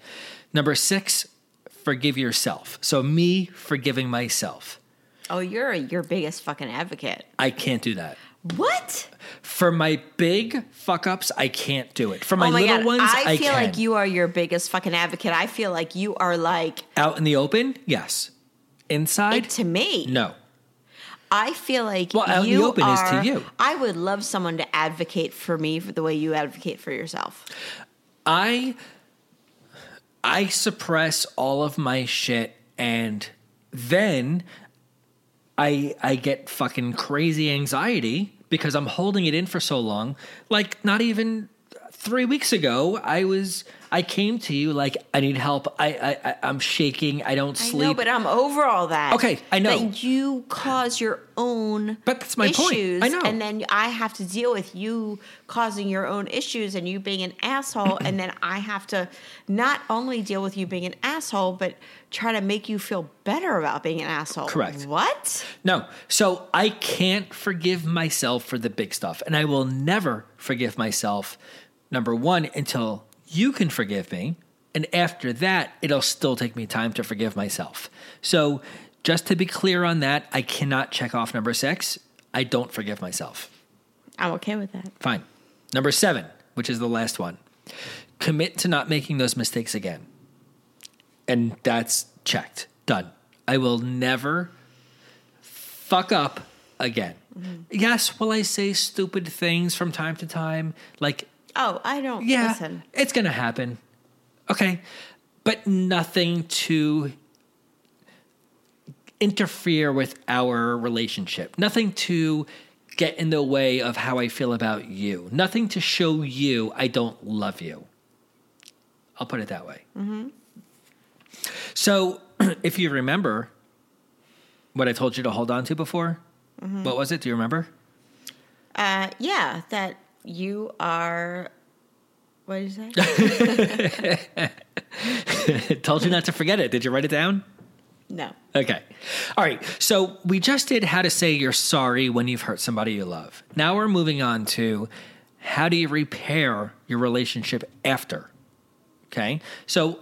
Number 6, forgive yourself. So me forgiving myself. Oh, you're your biggest fucking advocate. I can't do that. What? For my big fuck ups, I can't do it. For my little God. Ones, I feel like you are your biggest fucking advocate. I feel like you are like out in the open. Yes. Inside to me. No. I feel like out in the open is to you. I would love someone to advocate for me for the way you advocate for yourself. I suppress all of my shit, and then I get fucking crazy anxiety because I'm holding it in for so long. Like not even 3 weeks ago, I came to you like I need help. I'm shaking. I don't sleep. I know, but I'm over all that. Okay, I know. That you cause your own but that's my issues, point. I know. And then I have to deal with you causing your own issues and you being an asshole. And then I have to not only deal with you being an asshole, but try to make you feel better about being an asshole. Correct. What? No. So I can't forgive myself for the big stuff. And I will never forgive myself, number one, until you can forgive me, and after that, it'll still take me time to forgive myself. So just to be clear on that, I cannot check off number 6. I don't forgive myself. I'm okay with that. Fine. Number 7, which is the last one, commit to not making those mistakes again. And that's checked. Done. I will never fuck up again. Mm-hmm. Yes, will I say stupid things from time to time? Like... Oh, I don't listen. It's going to happen. Okay. But nothing to interfere with our relationship. Nothing to get in the way of how I feel about you. Nothing to show you I don't love you. I'll put it that way. Mm-hmm. So if you remember what I told you to hold on to before, mm-hmm. what was it? Do you remember? Yeah, that you are... What did you say? Told you not to forget it. Did you write it down? No. Okay. All right. So we just did how to say you're sorry when you've hurt somebody you love. Now we're moving on to how do you repair your relationship after? Okay. So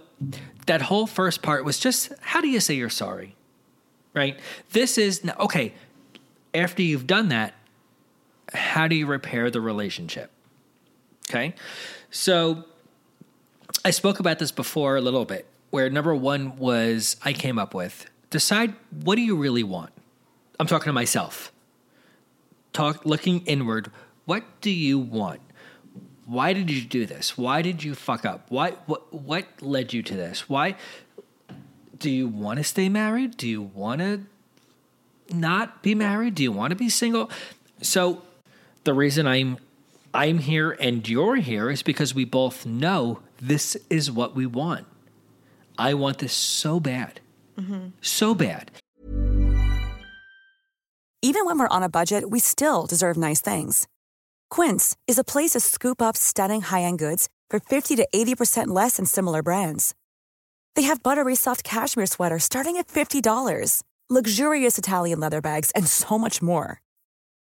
that whole first part was just how do you say you're sorry? Right? This is, okay, after you've done that, how do you repair the relationship? Okay. So I spoke about this before a little bit, where number one was I came up with, decide what do you really want? I'm talking to myself. Looking inward, what do you want? Why did you do this? Why did you fuck up? What led you to this? Why do you want to stay married? Do you want to not be married? Do you want to be single? So the reason I'm here and you're here is because we both know this is what we want. I want this so bad. Mm-hmm. So bad. Even when we're on a budget, we still deserve nice things. Quince is a place to scoop up stunning high-end goods for 50 to 80% less than similar brands. They have buttery soft cashmere sweaters starting at $50, luxurious Italian leather bags, and so much more.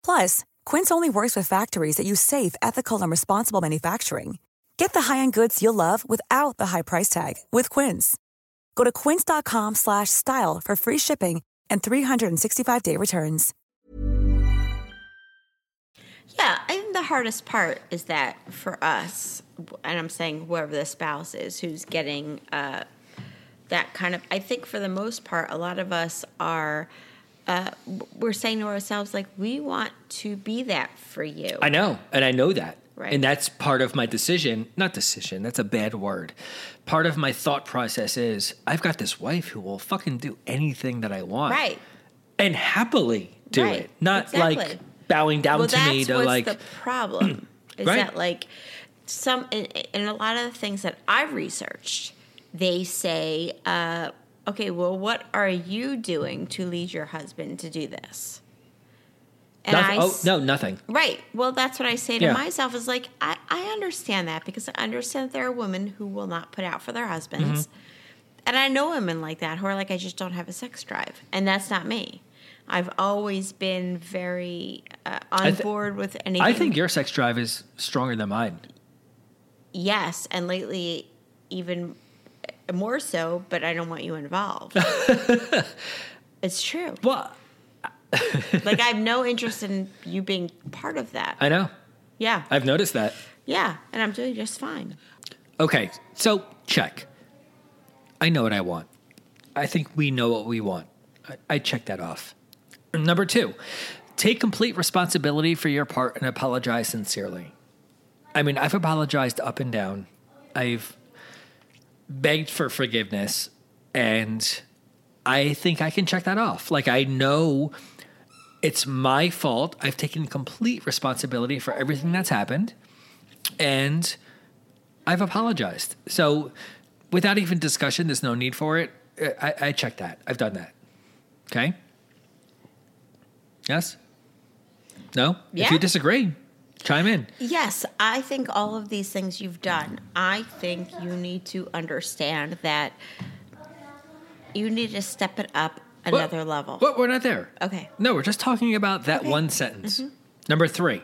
Plus, Quince only works with factories that use safe, ethical, and responsible manufacturing. Get the high-end goods you'll love without the high price tag with Quince. Go to quince.com/style for free shipping and 365-day returns. Yeah, I think the hardest part is that for us, and I'm saying whoever the spouse is who's getting that kind of, I think for the most part, a lot of us are... we're saying to ourselves, like, we want to be that for you. I know, and I know that. Right. And that's part of my decision. Not decision, that's a bad word. Part of my thought process is, I've got this wife who will fucking do anything that I want. Right. And happily do right. it. Not, exactly. like, bowing down to me to, like... Well, that's what's the problem. Is right? that, like, in a lot of the things that I've researched, they say... okay, well, what are you doing to lead your husband to do this? And nothing. Right. Well, that's what I say to myself is like, I understand that because I understand that there are women who will not put out for their husbands. Mm-hmm. And I know women like that who are like, I just don't have a sex drive. And that's not me. I've always been very on board with anything. I think your sex drive is stronger than mine. Yes. And lately, even... more so, but I don't want you involved. It's true. Well, like I have no interest in you being part of that. I know. Yeah. I've noticed that. Yeah. And I'm doing just fine. Okay. So check. I know what I want. I think we know what we want. I check that off. Number two, take complete responsibility for your part and apologize sincerely. I mean, I've apologized up and down. I've begged for forgiveness, and I think I can check that off. Like, I know it's my fault. I've taken complete responsibility for everything that's happened, and I've apologized. So without even discussion, there's no need for it. I checked that. I've done that. Okay? Yes? No? Yeah. If you disagree... chime in. Yes, I think all of these things you've done, I think you need to understand that you need to step it up another level. But we're not there. Okay. No, we're just talking about that one sentence. Mm-hmm. Number three,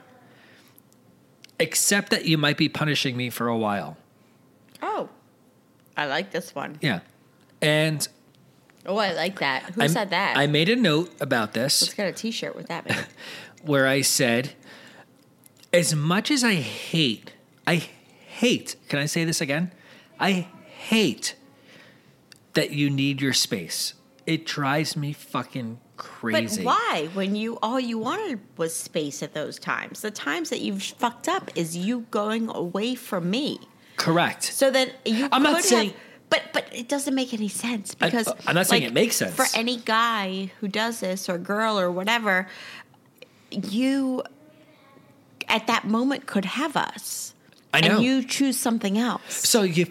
accept that you might be punishing me for a while. Oh, I like this one. Yeah. And... oh, I like that. Who said that? I made a note about this. Let's get a t-shirt with that. Where I said... as much as I hate, can I say this again? I hate that you need your space. It drives me fucking crazy. But why? When all you wanted was space at those times. The times that you've fucked up is you going away from me. Correct. So that you I'm could not saying... have... But it doesn't make any sense because... I'm not saying it makes sense. For any guy who does this or girl or whatever, you... at that moment could have us. I know. And you choose something else. So you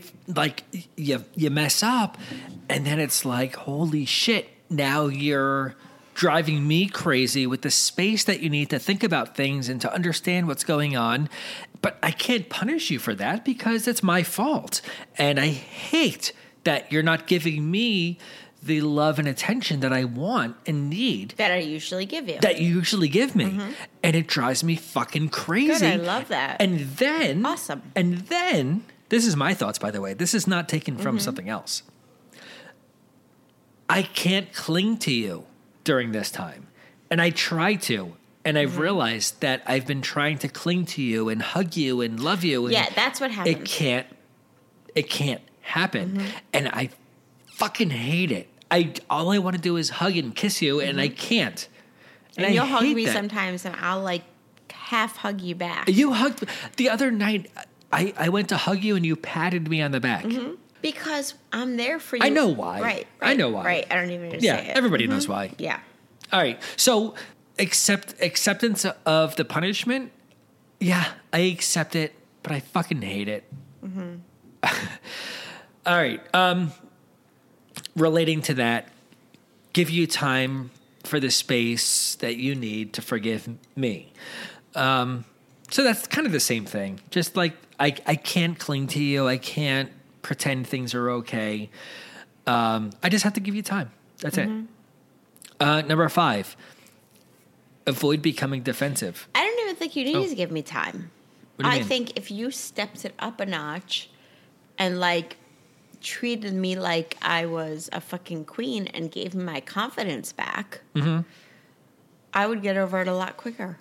mess up, and then it's like, holy shit, now you're driving me crazy with the space that you need to think about things and to understand what's going on. But I can't punish you for that because it's my fault. And I hate that you're not giving me the love and attention that I want and need. That I usually give you. That you usually give me. Mm-hmm. And it drives me fucking crazy. Good, I love that. And then... Awesome. And then... This is my thoughts, by the way. This is not taken from something else. I can't cling to you during this time. And I try to. And I've realized that I've been trying to cling to you and hug you and love you. And yeah, that's what happens. It can't happen. Mm-hmm. And I... fucking hate it. All I want to do is hug and kiss you, and I can't. And you'll hug me sometimes, and I'll like half hug you back. You hugged the other night. I went to hug you, and you patted me on the back because I'm there for you. I know why. Right. I know why. Right. I don't even need to say it. Everybody knows why. Yeah. All right. So acceptance of the punishment. Yeah, I accept it, but I fucking hate it. Mm-hmm. All right. Relating to that, give you time for the space that you need to forgive me. So that's kind of the same thing. Just like I can't cling to you. I can't pretend things are okay. I just have to give you time. That's it. Number 5, avoid becoming defensive. I don't even think you need to give me time. What do you mean? Think if you stepped it up a notch and like treated me like I was a fucking queen and gave me my confidence back, I would get over it a lot quicker.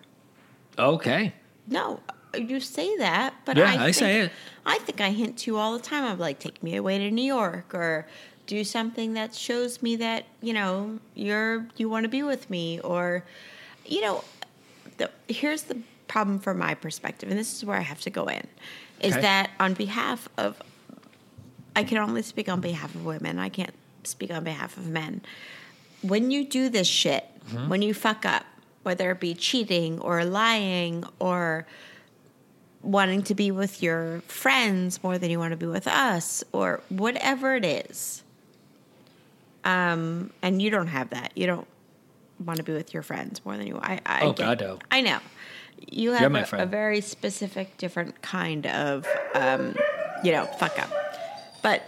Okay. No, you say that, but I say it. I think I hint to you all the time. I'm like, take me away to New York or do something that shows me that, you know, you want to be with me or, you know, here's the problem from my perspective, and this is where I have to go in, is that on behalf of... I can only speak on behalf of women. I can't speak on behalf of men. When you do this shit, when you fuck up, whether it be cheating or lying or wanting to be with your friends more than you want to be with us or whatever it is, and you don't have that. You don't want to be with your friends more than you want. God, no. I know. You have a very specific, different kind of, fuck up. But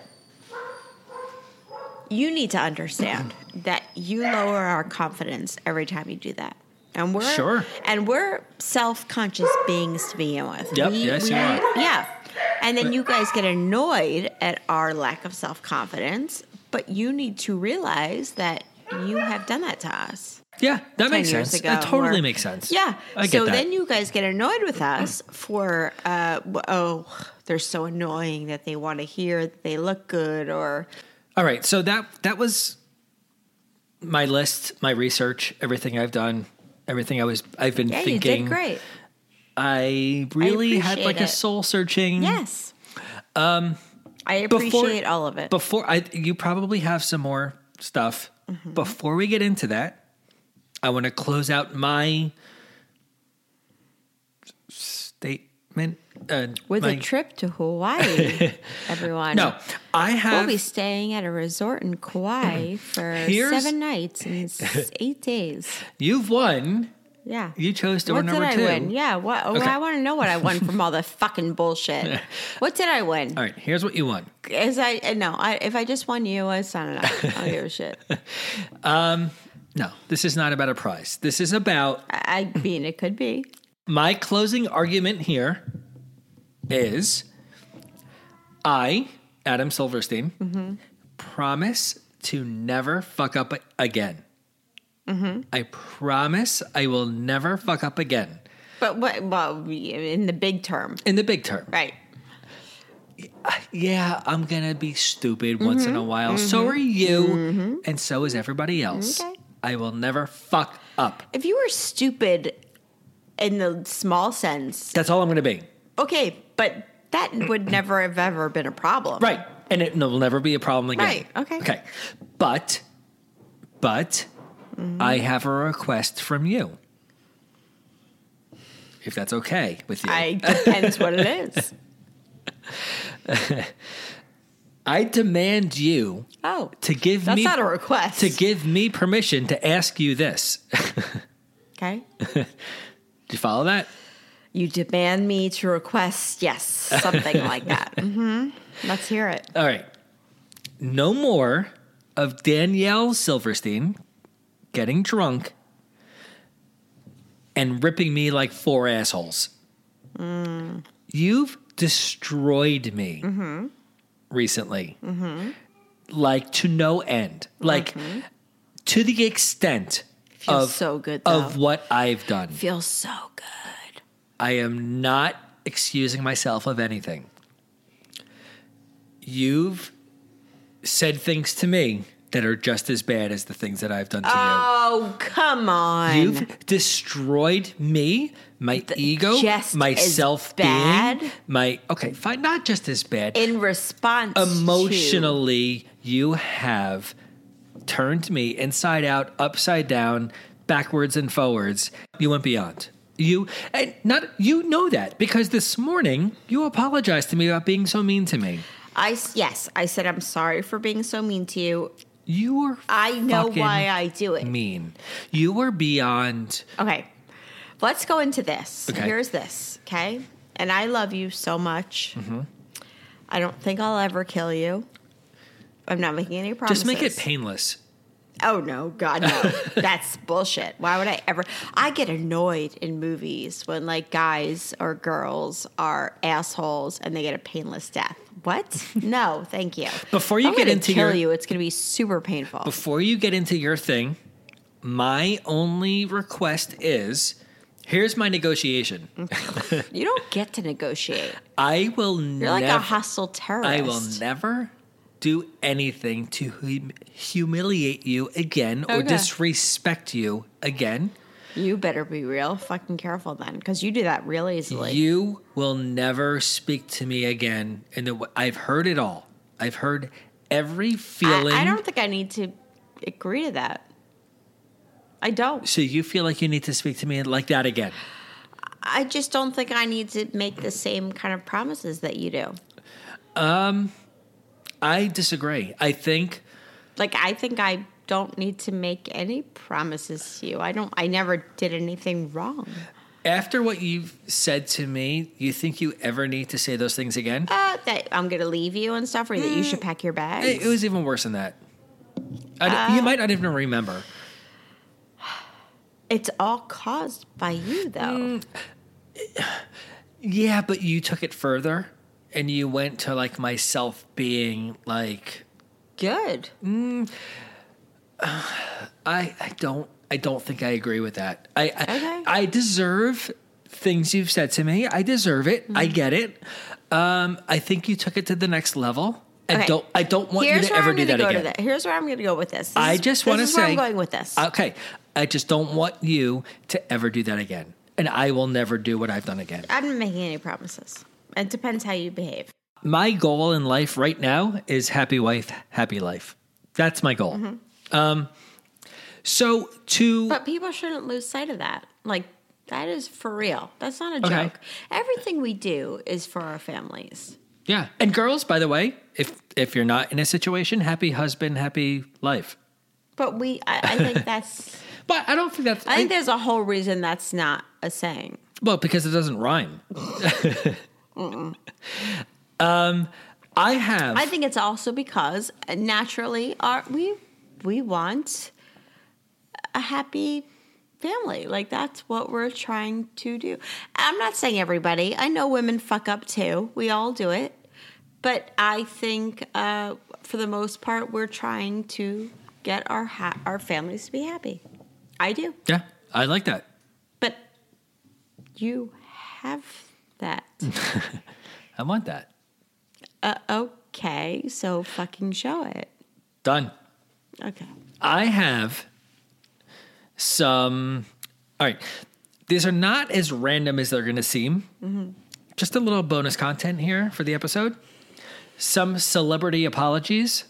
you need to understand that you lower our confidence every time you do that. And we're self-conscious beings to begin with. Yep, yes, you are. Yeah. And then you guys get annoyed at our lack of self-confidence, but you need to realize that you have done that to us. Yeah, that makes sense. That totally makes sense. Yeah. I get that. So then you guys get annoyed with us for, they're so annoying that they want to hear that they look good or... All right, so that was my list, my research, everything I've done, everything I've been thinking. You did great. I really had like a soul searching. Yes. I appreciate all of it. You probably have some more stuff. Mm-hmm. Before we get into that, I want to close out my statement. With a trip to Hawaii, everyone. No, we'll be staying at a resort in Kauai for 7 nights and 8 days. You've won. Yeah. You chose to win number 2. What did I win? Yeah. I want to know what I won from all the fucking bullshit. What did I win? All right. Here's what you won. If I just won you, it's not enough. I don't give a shit. No, this is not about a prize. This is about... I mean, it could be. My closing argument here is I, Adam Silverstein, promise to never fuck up again. Mm-hmm. I promise I will never fuck up again. But what? Well, in the big term. In the big term. Right. Yeah, I'm going to be stupid once in a while. So are you, and so is everybody else. Okay. I will never fuck up. If you were stupid in the small sense... That's all I'm going to be. Okay, but that would never have ever been a problem. Right, and it will never be a problem again. Right, okay. But I have a request from you. If that's okay with you. Depends what it is. I demand you to give me... That's not a request. To give me permission to ask you this. Okay. Do you follow that? You demand me to request, yes, something like that. Mm-hmm. Let's hear it. All right. No more of Danielle Silverstein getting drunk and ripping me like four assholes. Mm. You've destroyed me recently, like to no end, like to the extent of, so good, of what I've done. Feels so good. I am not excusing myself of anything. You've said things to me that are just as bad as the things that I've done to you. Oh, come on. You've destroyed me, my ego, my self-being, my... Okay, fine, not just as bad. In response emotionally, you have turned me inside out, upside down, backwards and forwards. You went beyond. You know that, because this morning you apologized to me about being so mean to me. I said I'm sorry for being so mean to you. You were I know why I do it. Mean. You were beyond. Okay. Let's go into this. Okay. Here's this, okay? And I love you so much. Mm-hmm. I don't think I'll ever kill you. I'm not making any promises. Just make it painless. Oh, no. God, no. That's bullshit. Why would I ever? I get annoyed in movies when, like, guys or girls are assholes and they get a painless death. What? No, thank you. Before you get into your... you, it's going to be super painful. Before you get into your thing, my only request is, here's my negotiation. You don't get to negotiate. I will never... You're like a hostile terrorist. I will never... do anything to humiliate you again or disrespect you again. You better be real fucking careful then, because you do that real easily. You will never speak to me again. And I've heard it all. I've heard every feeling. I don't think I need to agree to that. I don't. So you feel like you need to speak to me like that again? I just don't think I need to make the same kind of promises that you do. I disagree. I think I don't need to make any promises to you. I never did anything wrong. After what you've said to me, you think you ever need to say those things again? That I'm going to leave you and stuff, or that you should pack your bags? It was even worse than that. You might not even remember. It's all caused by you, though. Yeah, but you took it further. And you went to, like, myself being, like... Good. I don't think I agree with that. I deserve things you've said to me. I deserve it. Mm-hmm. I get it. I think you took it to the next level. Okay. I don't want you to ever do that again. Here's where I'm going to go with this. I just want to say... This is where I'm going with this. Okay. I just don't want you to ever do that again. And I will never do what I've done again. I'm not making any promises. It depends how you behave. My goal in life right now is happy wife, happy life. That's my goal. Mm-hmm. But people shouldn't lose sight of that. Like, that is for real. That's not a joke. Everything we do is for our families. Yeah. And girls, by the way, if you're not in a situation, happy husband, happy life. But I think that's... But I don't think that's... I think there's a whole reason that's not a saying. Well, because it doesn't rhyme. I think it's also because naturally we want a happy family. Like, that's what we're trying to do. I'm not saying everybody. I know women fuck up too. We all do it. But I think for the most part, we're trying to get our families to be happy. I do. Yeah, I like that. But you have that. I want that. Okay, so fucking show it. Done. Okay. I have some... All right. These are not as random as they're going to seem. Mm-hmm. Just a little bonus content here for the episode. Some celebrity apologies.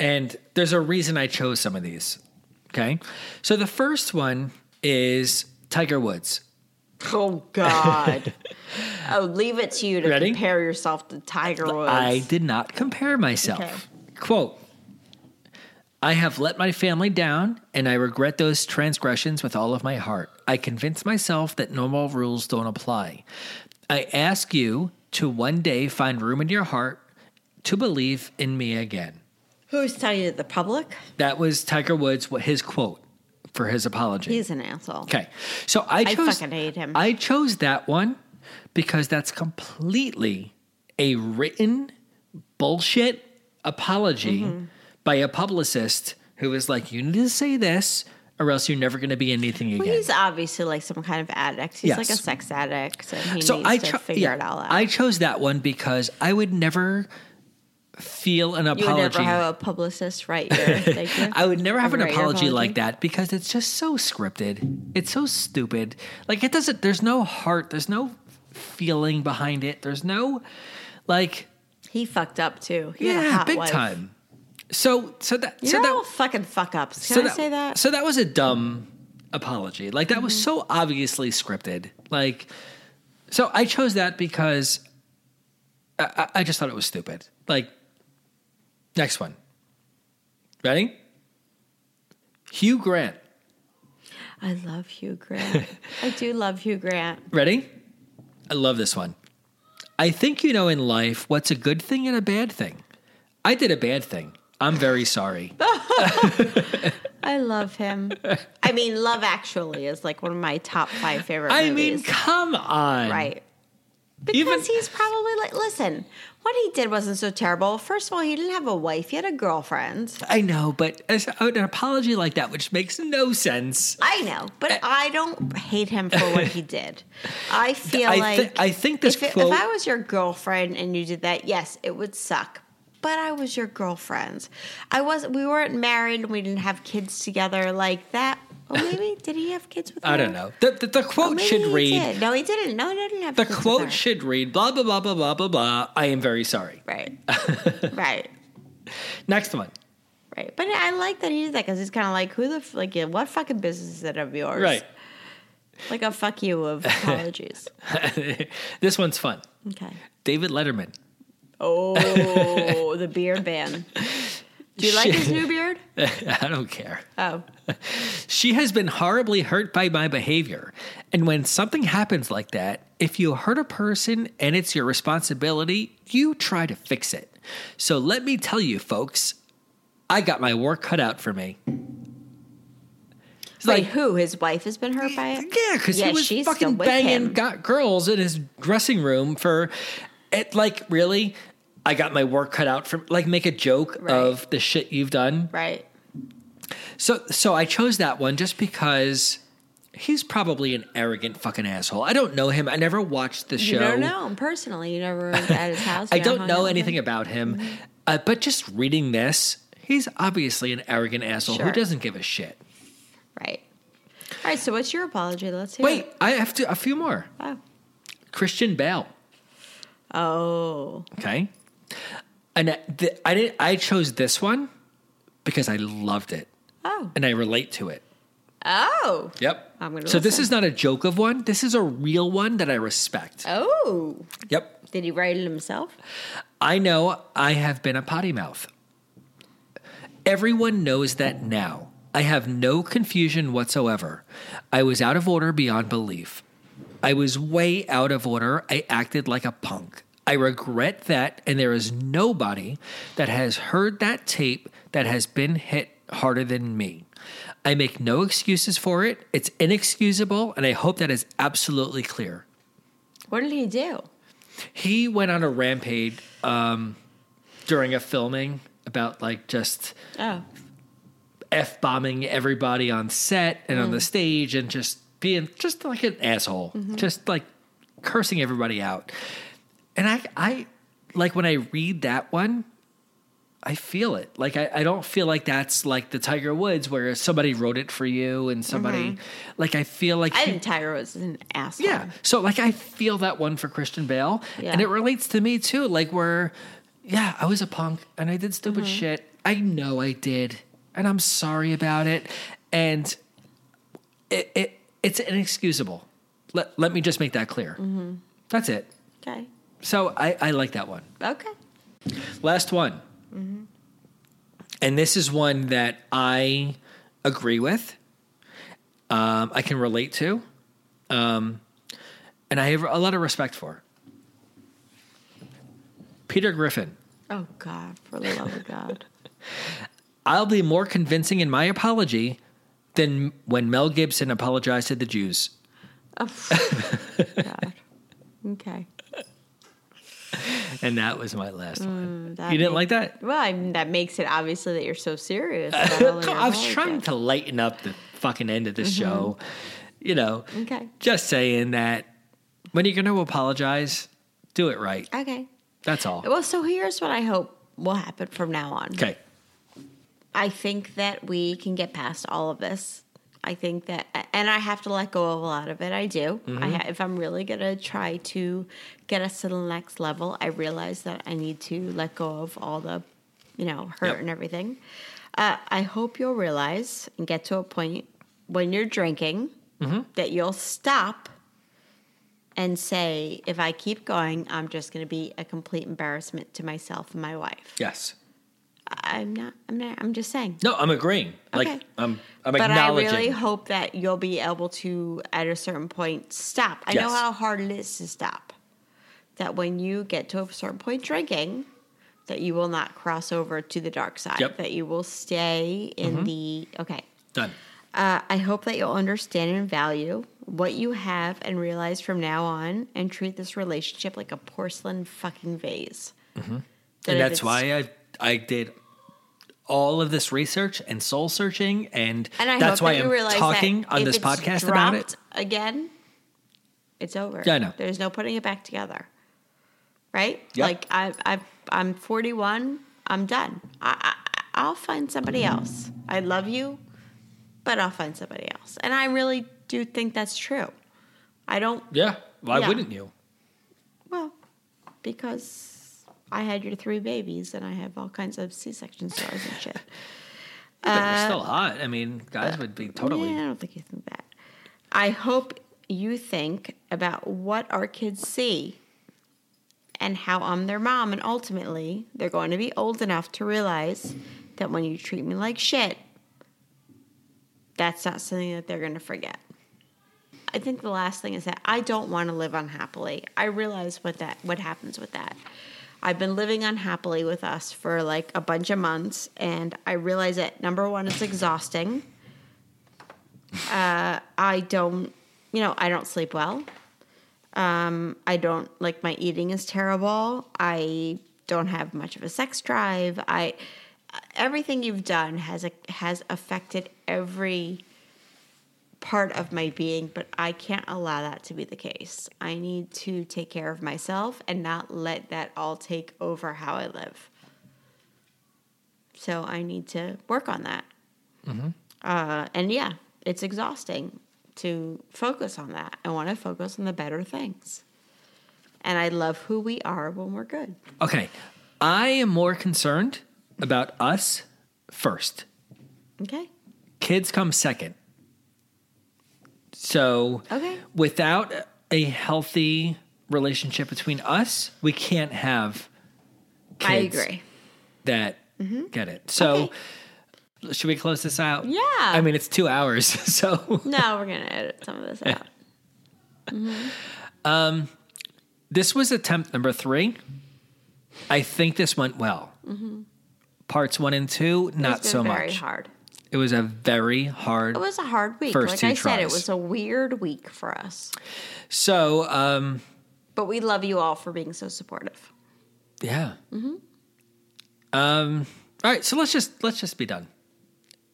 And there's a reason I chose some of these. Okay? So the first one is Tiger Woods. Oh, God. I'll leave it to you to compare yourself to Tiger Woods. I did not compare myself. Okay. Quote, I have let my family down, and I regret those transgressions with all of my heart. I convince myself that normal rules don't apply. I ask you to one day find room in your heart to believe in me again. Who's telling you? The public? That was Tiger Woods, his quote for his apology. He's an asshole. Okay. So I fucking hate him. I chose that one because that's completely a written bullshit apology by a publicist who is like, you need to say this or else you're never going to be anything again. Well, he's obviously like some kind of addict. He's like a sex addict, and he needs to figure it all out. I chose that one because I would never feel an apology. You would never have a publicist write your thank you. I would never have an apology like that because it's just so scripted. It's so stupid. Like, it doesn't, there's no heart. There's no feeling behind it. There's no, like. He fucked up too. He had a hot big wife. Time. So that fucking fuck ups. Can I say that? So that was a dumb apology. Like, that was so obviously scripted. Like, so I chose that because I just thought it was stupid. Like, next one. Ready? Hugh Grant. I love Hugh Grant. I do love Hugh Grant. Ready? I love this one. I think you know in life what's a good thing and a bad thing. I did a bad thing. I'm very sorry. I love him. I mean, Love Actually is like one of my top 5 favorite movies. I mean, come on. Right. Because he's probably like, listen, what he did wasn't so terrible. First of all, he didn't have a wife. He had a girlfriend. I know, but an apology like that, which makes no sense. I know, but I don't hate him for what he did. I feel I think if I was your girlfriend and you did that, yes, it would suck. But I was your girlfriend. We weren't married and we didn't have kids together like that. Oh, maybe did he have kids with her? I don't know. The quote should read. Did. No, he didn't. No, he didn't have kids with her. The quote should read, blah, blah, blah, blah, blah, blah, blah. I am very sorry. Right. Right. Next one. Right. But I like that he did that because he's kind of like, what fucking business is it of yours? Right. Like a fuck you of apologies. This one's fun. Okay. David Letterman. Oh, the beard ban. Do you like his new beard? I don't care. Oh. She has been horribly hurt by my behavior. And when something happens like that, if you hurt a person and it's your responsibility, you try to fix it. So let me tell you, folks, I got my work cut out for me. It's like, who? His wife has been hurt by it? Yeah, because he was fucking banging girls in his dressing room for... It, like, really, I got my work cut out for, like, make a joke of the shit you've done. Right. So I chose that one just because he's probably an arrogant fucking asshole. I don't know him. I never watched the show. You don't know him personally. You never was at his house. I don't know anything about him. But just reading this, he's obviously an arrogant asshole who doesn't give a shit. Right. All right, so what's your apology? Let's hear it. Wait, I have a few more. Oh. Christian Bale. Oh. Okay. And I chose this one because I loved it. Oh. And I relate to it. Oh. Yep. I'm going to listen. So this is not a joke of one. This is a real one that I respect. Oh. Yep. Did he write it himself? I know I have been a potty mouth. Everyone knows that now. I have no confusion whatsoever. I was out of order beyond belief. I was way out of order. I acted like a punk. I regret that, and there is nobody that has heard that tape that has been hit harder than me. I make no excuses for it. It's inexcusable, and I hope that is absolutely clear. What did he do? He went on a rampage during a filming about, like, just F-bombing everybody on set and on the stage and just... being just like an asshole, just like cursing everybody out. And I like when I read that one, I feel it. Like I don't feel like that's like the Tiger Woods where somebody wrote it for you and somebody like I feel like I think Tiger Woods is an asshole. Yeah. So like I feel that one for Christian Bale and it relates to me too. Like where, I was a punk and I did stupid shit. I know I did. And I'm sorry about it. And it's inexcusable. Let me just make that clear. Mm-hmm. That's it. Okay. So I like that one. Okay. Last one. Mm-hmm. And this is one that I agree with. I can relate to. And I have a lot of respect for. Peter Griffin. Oh, God. For the love of God. I'll be more convincing in my apology than when Mel Gibson apologized to the Jews. Oh, God. Okay. And that was my last one. You didn't like that? Well, I mean, that makes it obviously that you're so serious. I was trying to lighten up the fucking end of the show. You know, okay. Just saying that when you're going to apologize, do it right. Okay. That's all. Well, so here's what I hope will happen from now on. Okay. I think that we can get past all of this. I think that, and I have to let go of a lot of it. I do. Mm-hmm. If I'm really going to try to get us to the next level, I realize that I need to let go of all the, hurt and everything. I hope you'll realize and get to a point when you're drinking that you'll stop and say, if I keep going, I'm just going to be a complete embarrassment to myself and my wife. Yes. I'm not. I'm just saying. No, I'm agreeing. Okay. Like I'm acknowledging. But I really hope that you'll be able to, at a certain point, stop. I know how hard it is to stop. That when you get to a certain point drinking, that you will not cross over to the dark side. Yep. That you will stay in the Done. I hope that you'll understand and value what you have and realize from now on, and treat this relationship like a porcelain fucking vase. Mm-hmm. And that's why I did all of this research and soul searching, and I that's why I'm talking on this podcast about it. Again, it's over. Yeah, I know. There's no putting it back together, right? Yep. Like I'm 41. I'm done. I'll find somebody else. I love you, but I'll find somebody else, and I really do think that's true. I don't. Yeah. Why wouldn't you? Well, because I had your 3 babies, and I have all kinds of C-section stars and shit. But you're still hot. I mean, guys would be totally... Yeah, I don't think you think that. I hope you think about what our kids see and how I'm their mom, and ultimately, they're going to be old enough to realize that when you treat me like shit, that's not something that they're going to forget. I think the last thing is that I don't want to live unhappily. I realize what happens with that. I've been living unhappily with us for like a bunch of months, and I realize that, number one, it's exhausting. I don't sleep well. I don't, like, my eating is terrible. I don't have much of a sex drive. Everything you've done has affected every part of my being, but I can't allow that to be the case. I need to take care of myself and not let that all take over how I live. So I need to work on that. Mm-hmm. And it's exhausting to focus on that. I want to focus on the better things. And I love who we are when we're good. Okay. I am more concerned about us first. Okay. Kids come second. So without a healthy relationship between us, we can't have kids. I agree. That get it. So should we close this out? Yeah. I mean, it's 2 hours, so. No, we're going to edit some of this out. This was attempt number 3. I think this went well. Mm-hmm. Parts 1 and 2, not so much. It was very hard. It was a very hard. It was a hard week. First, like I said, it was a weird week for us. So, but we love you all for being so supportive. Yeah. Mm-hmm. All right. So let's just be done.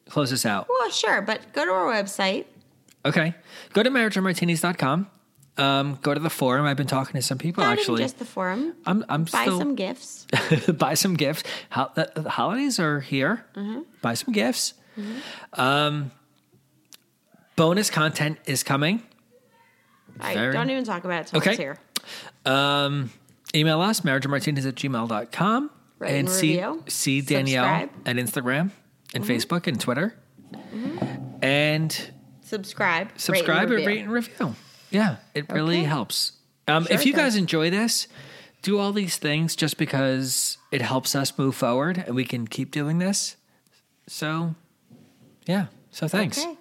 Close this out. Well, sure, but go to our website. Okay. Go to marriageandmartinis.com. Go to the forum. I've been talking to some people. Not actually, even just the forum. I'm buy still... some gifts. Buy some gifts. The holidays are here. Mm-hmm. Buy some gifts. Mm-hmm. Bonus content is coming. Don't even talk about it until it's here. Email us, marriageandmartinis@gmail.com. Write and see Danielle at Instagram and Facebook and Twitter. And subscribe, rate and review. Yeah, it really helps. Sure if you guys enjoy this, do all these things just because it helps us move forward and we can keep doing this. So, yeah. So thanks. Okay.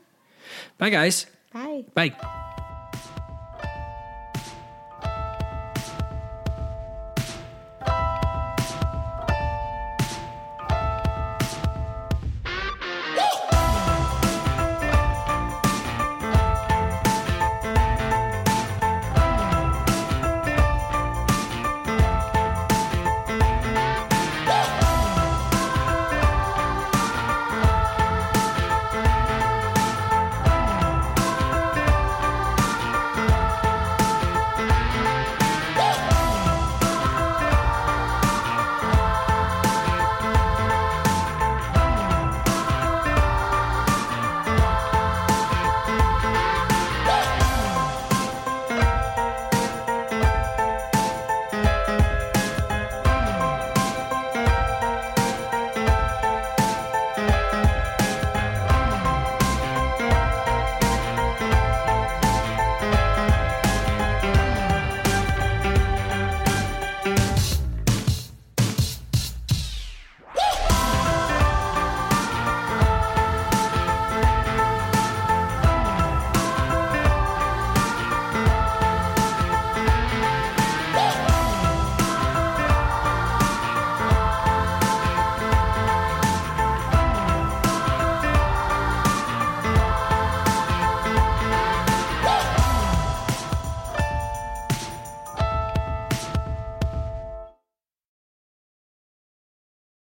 Bye, guys. Bye. Bye.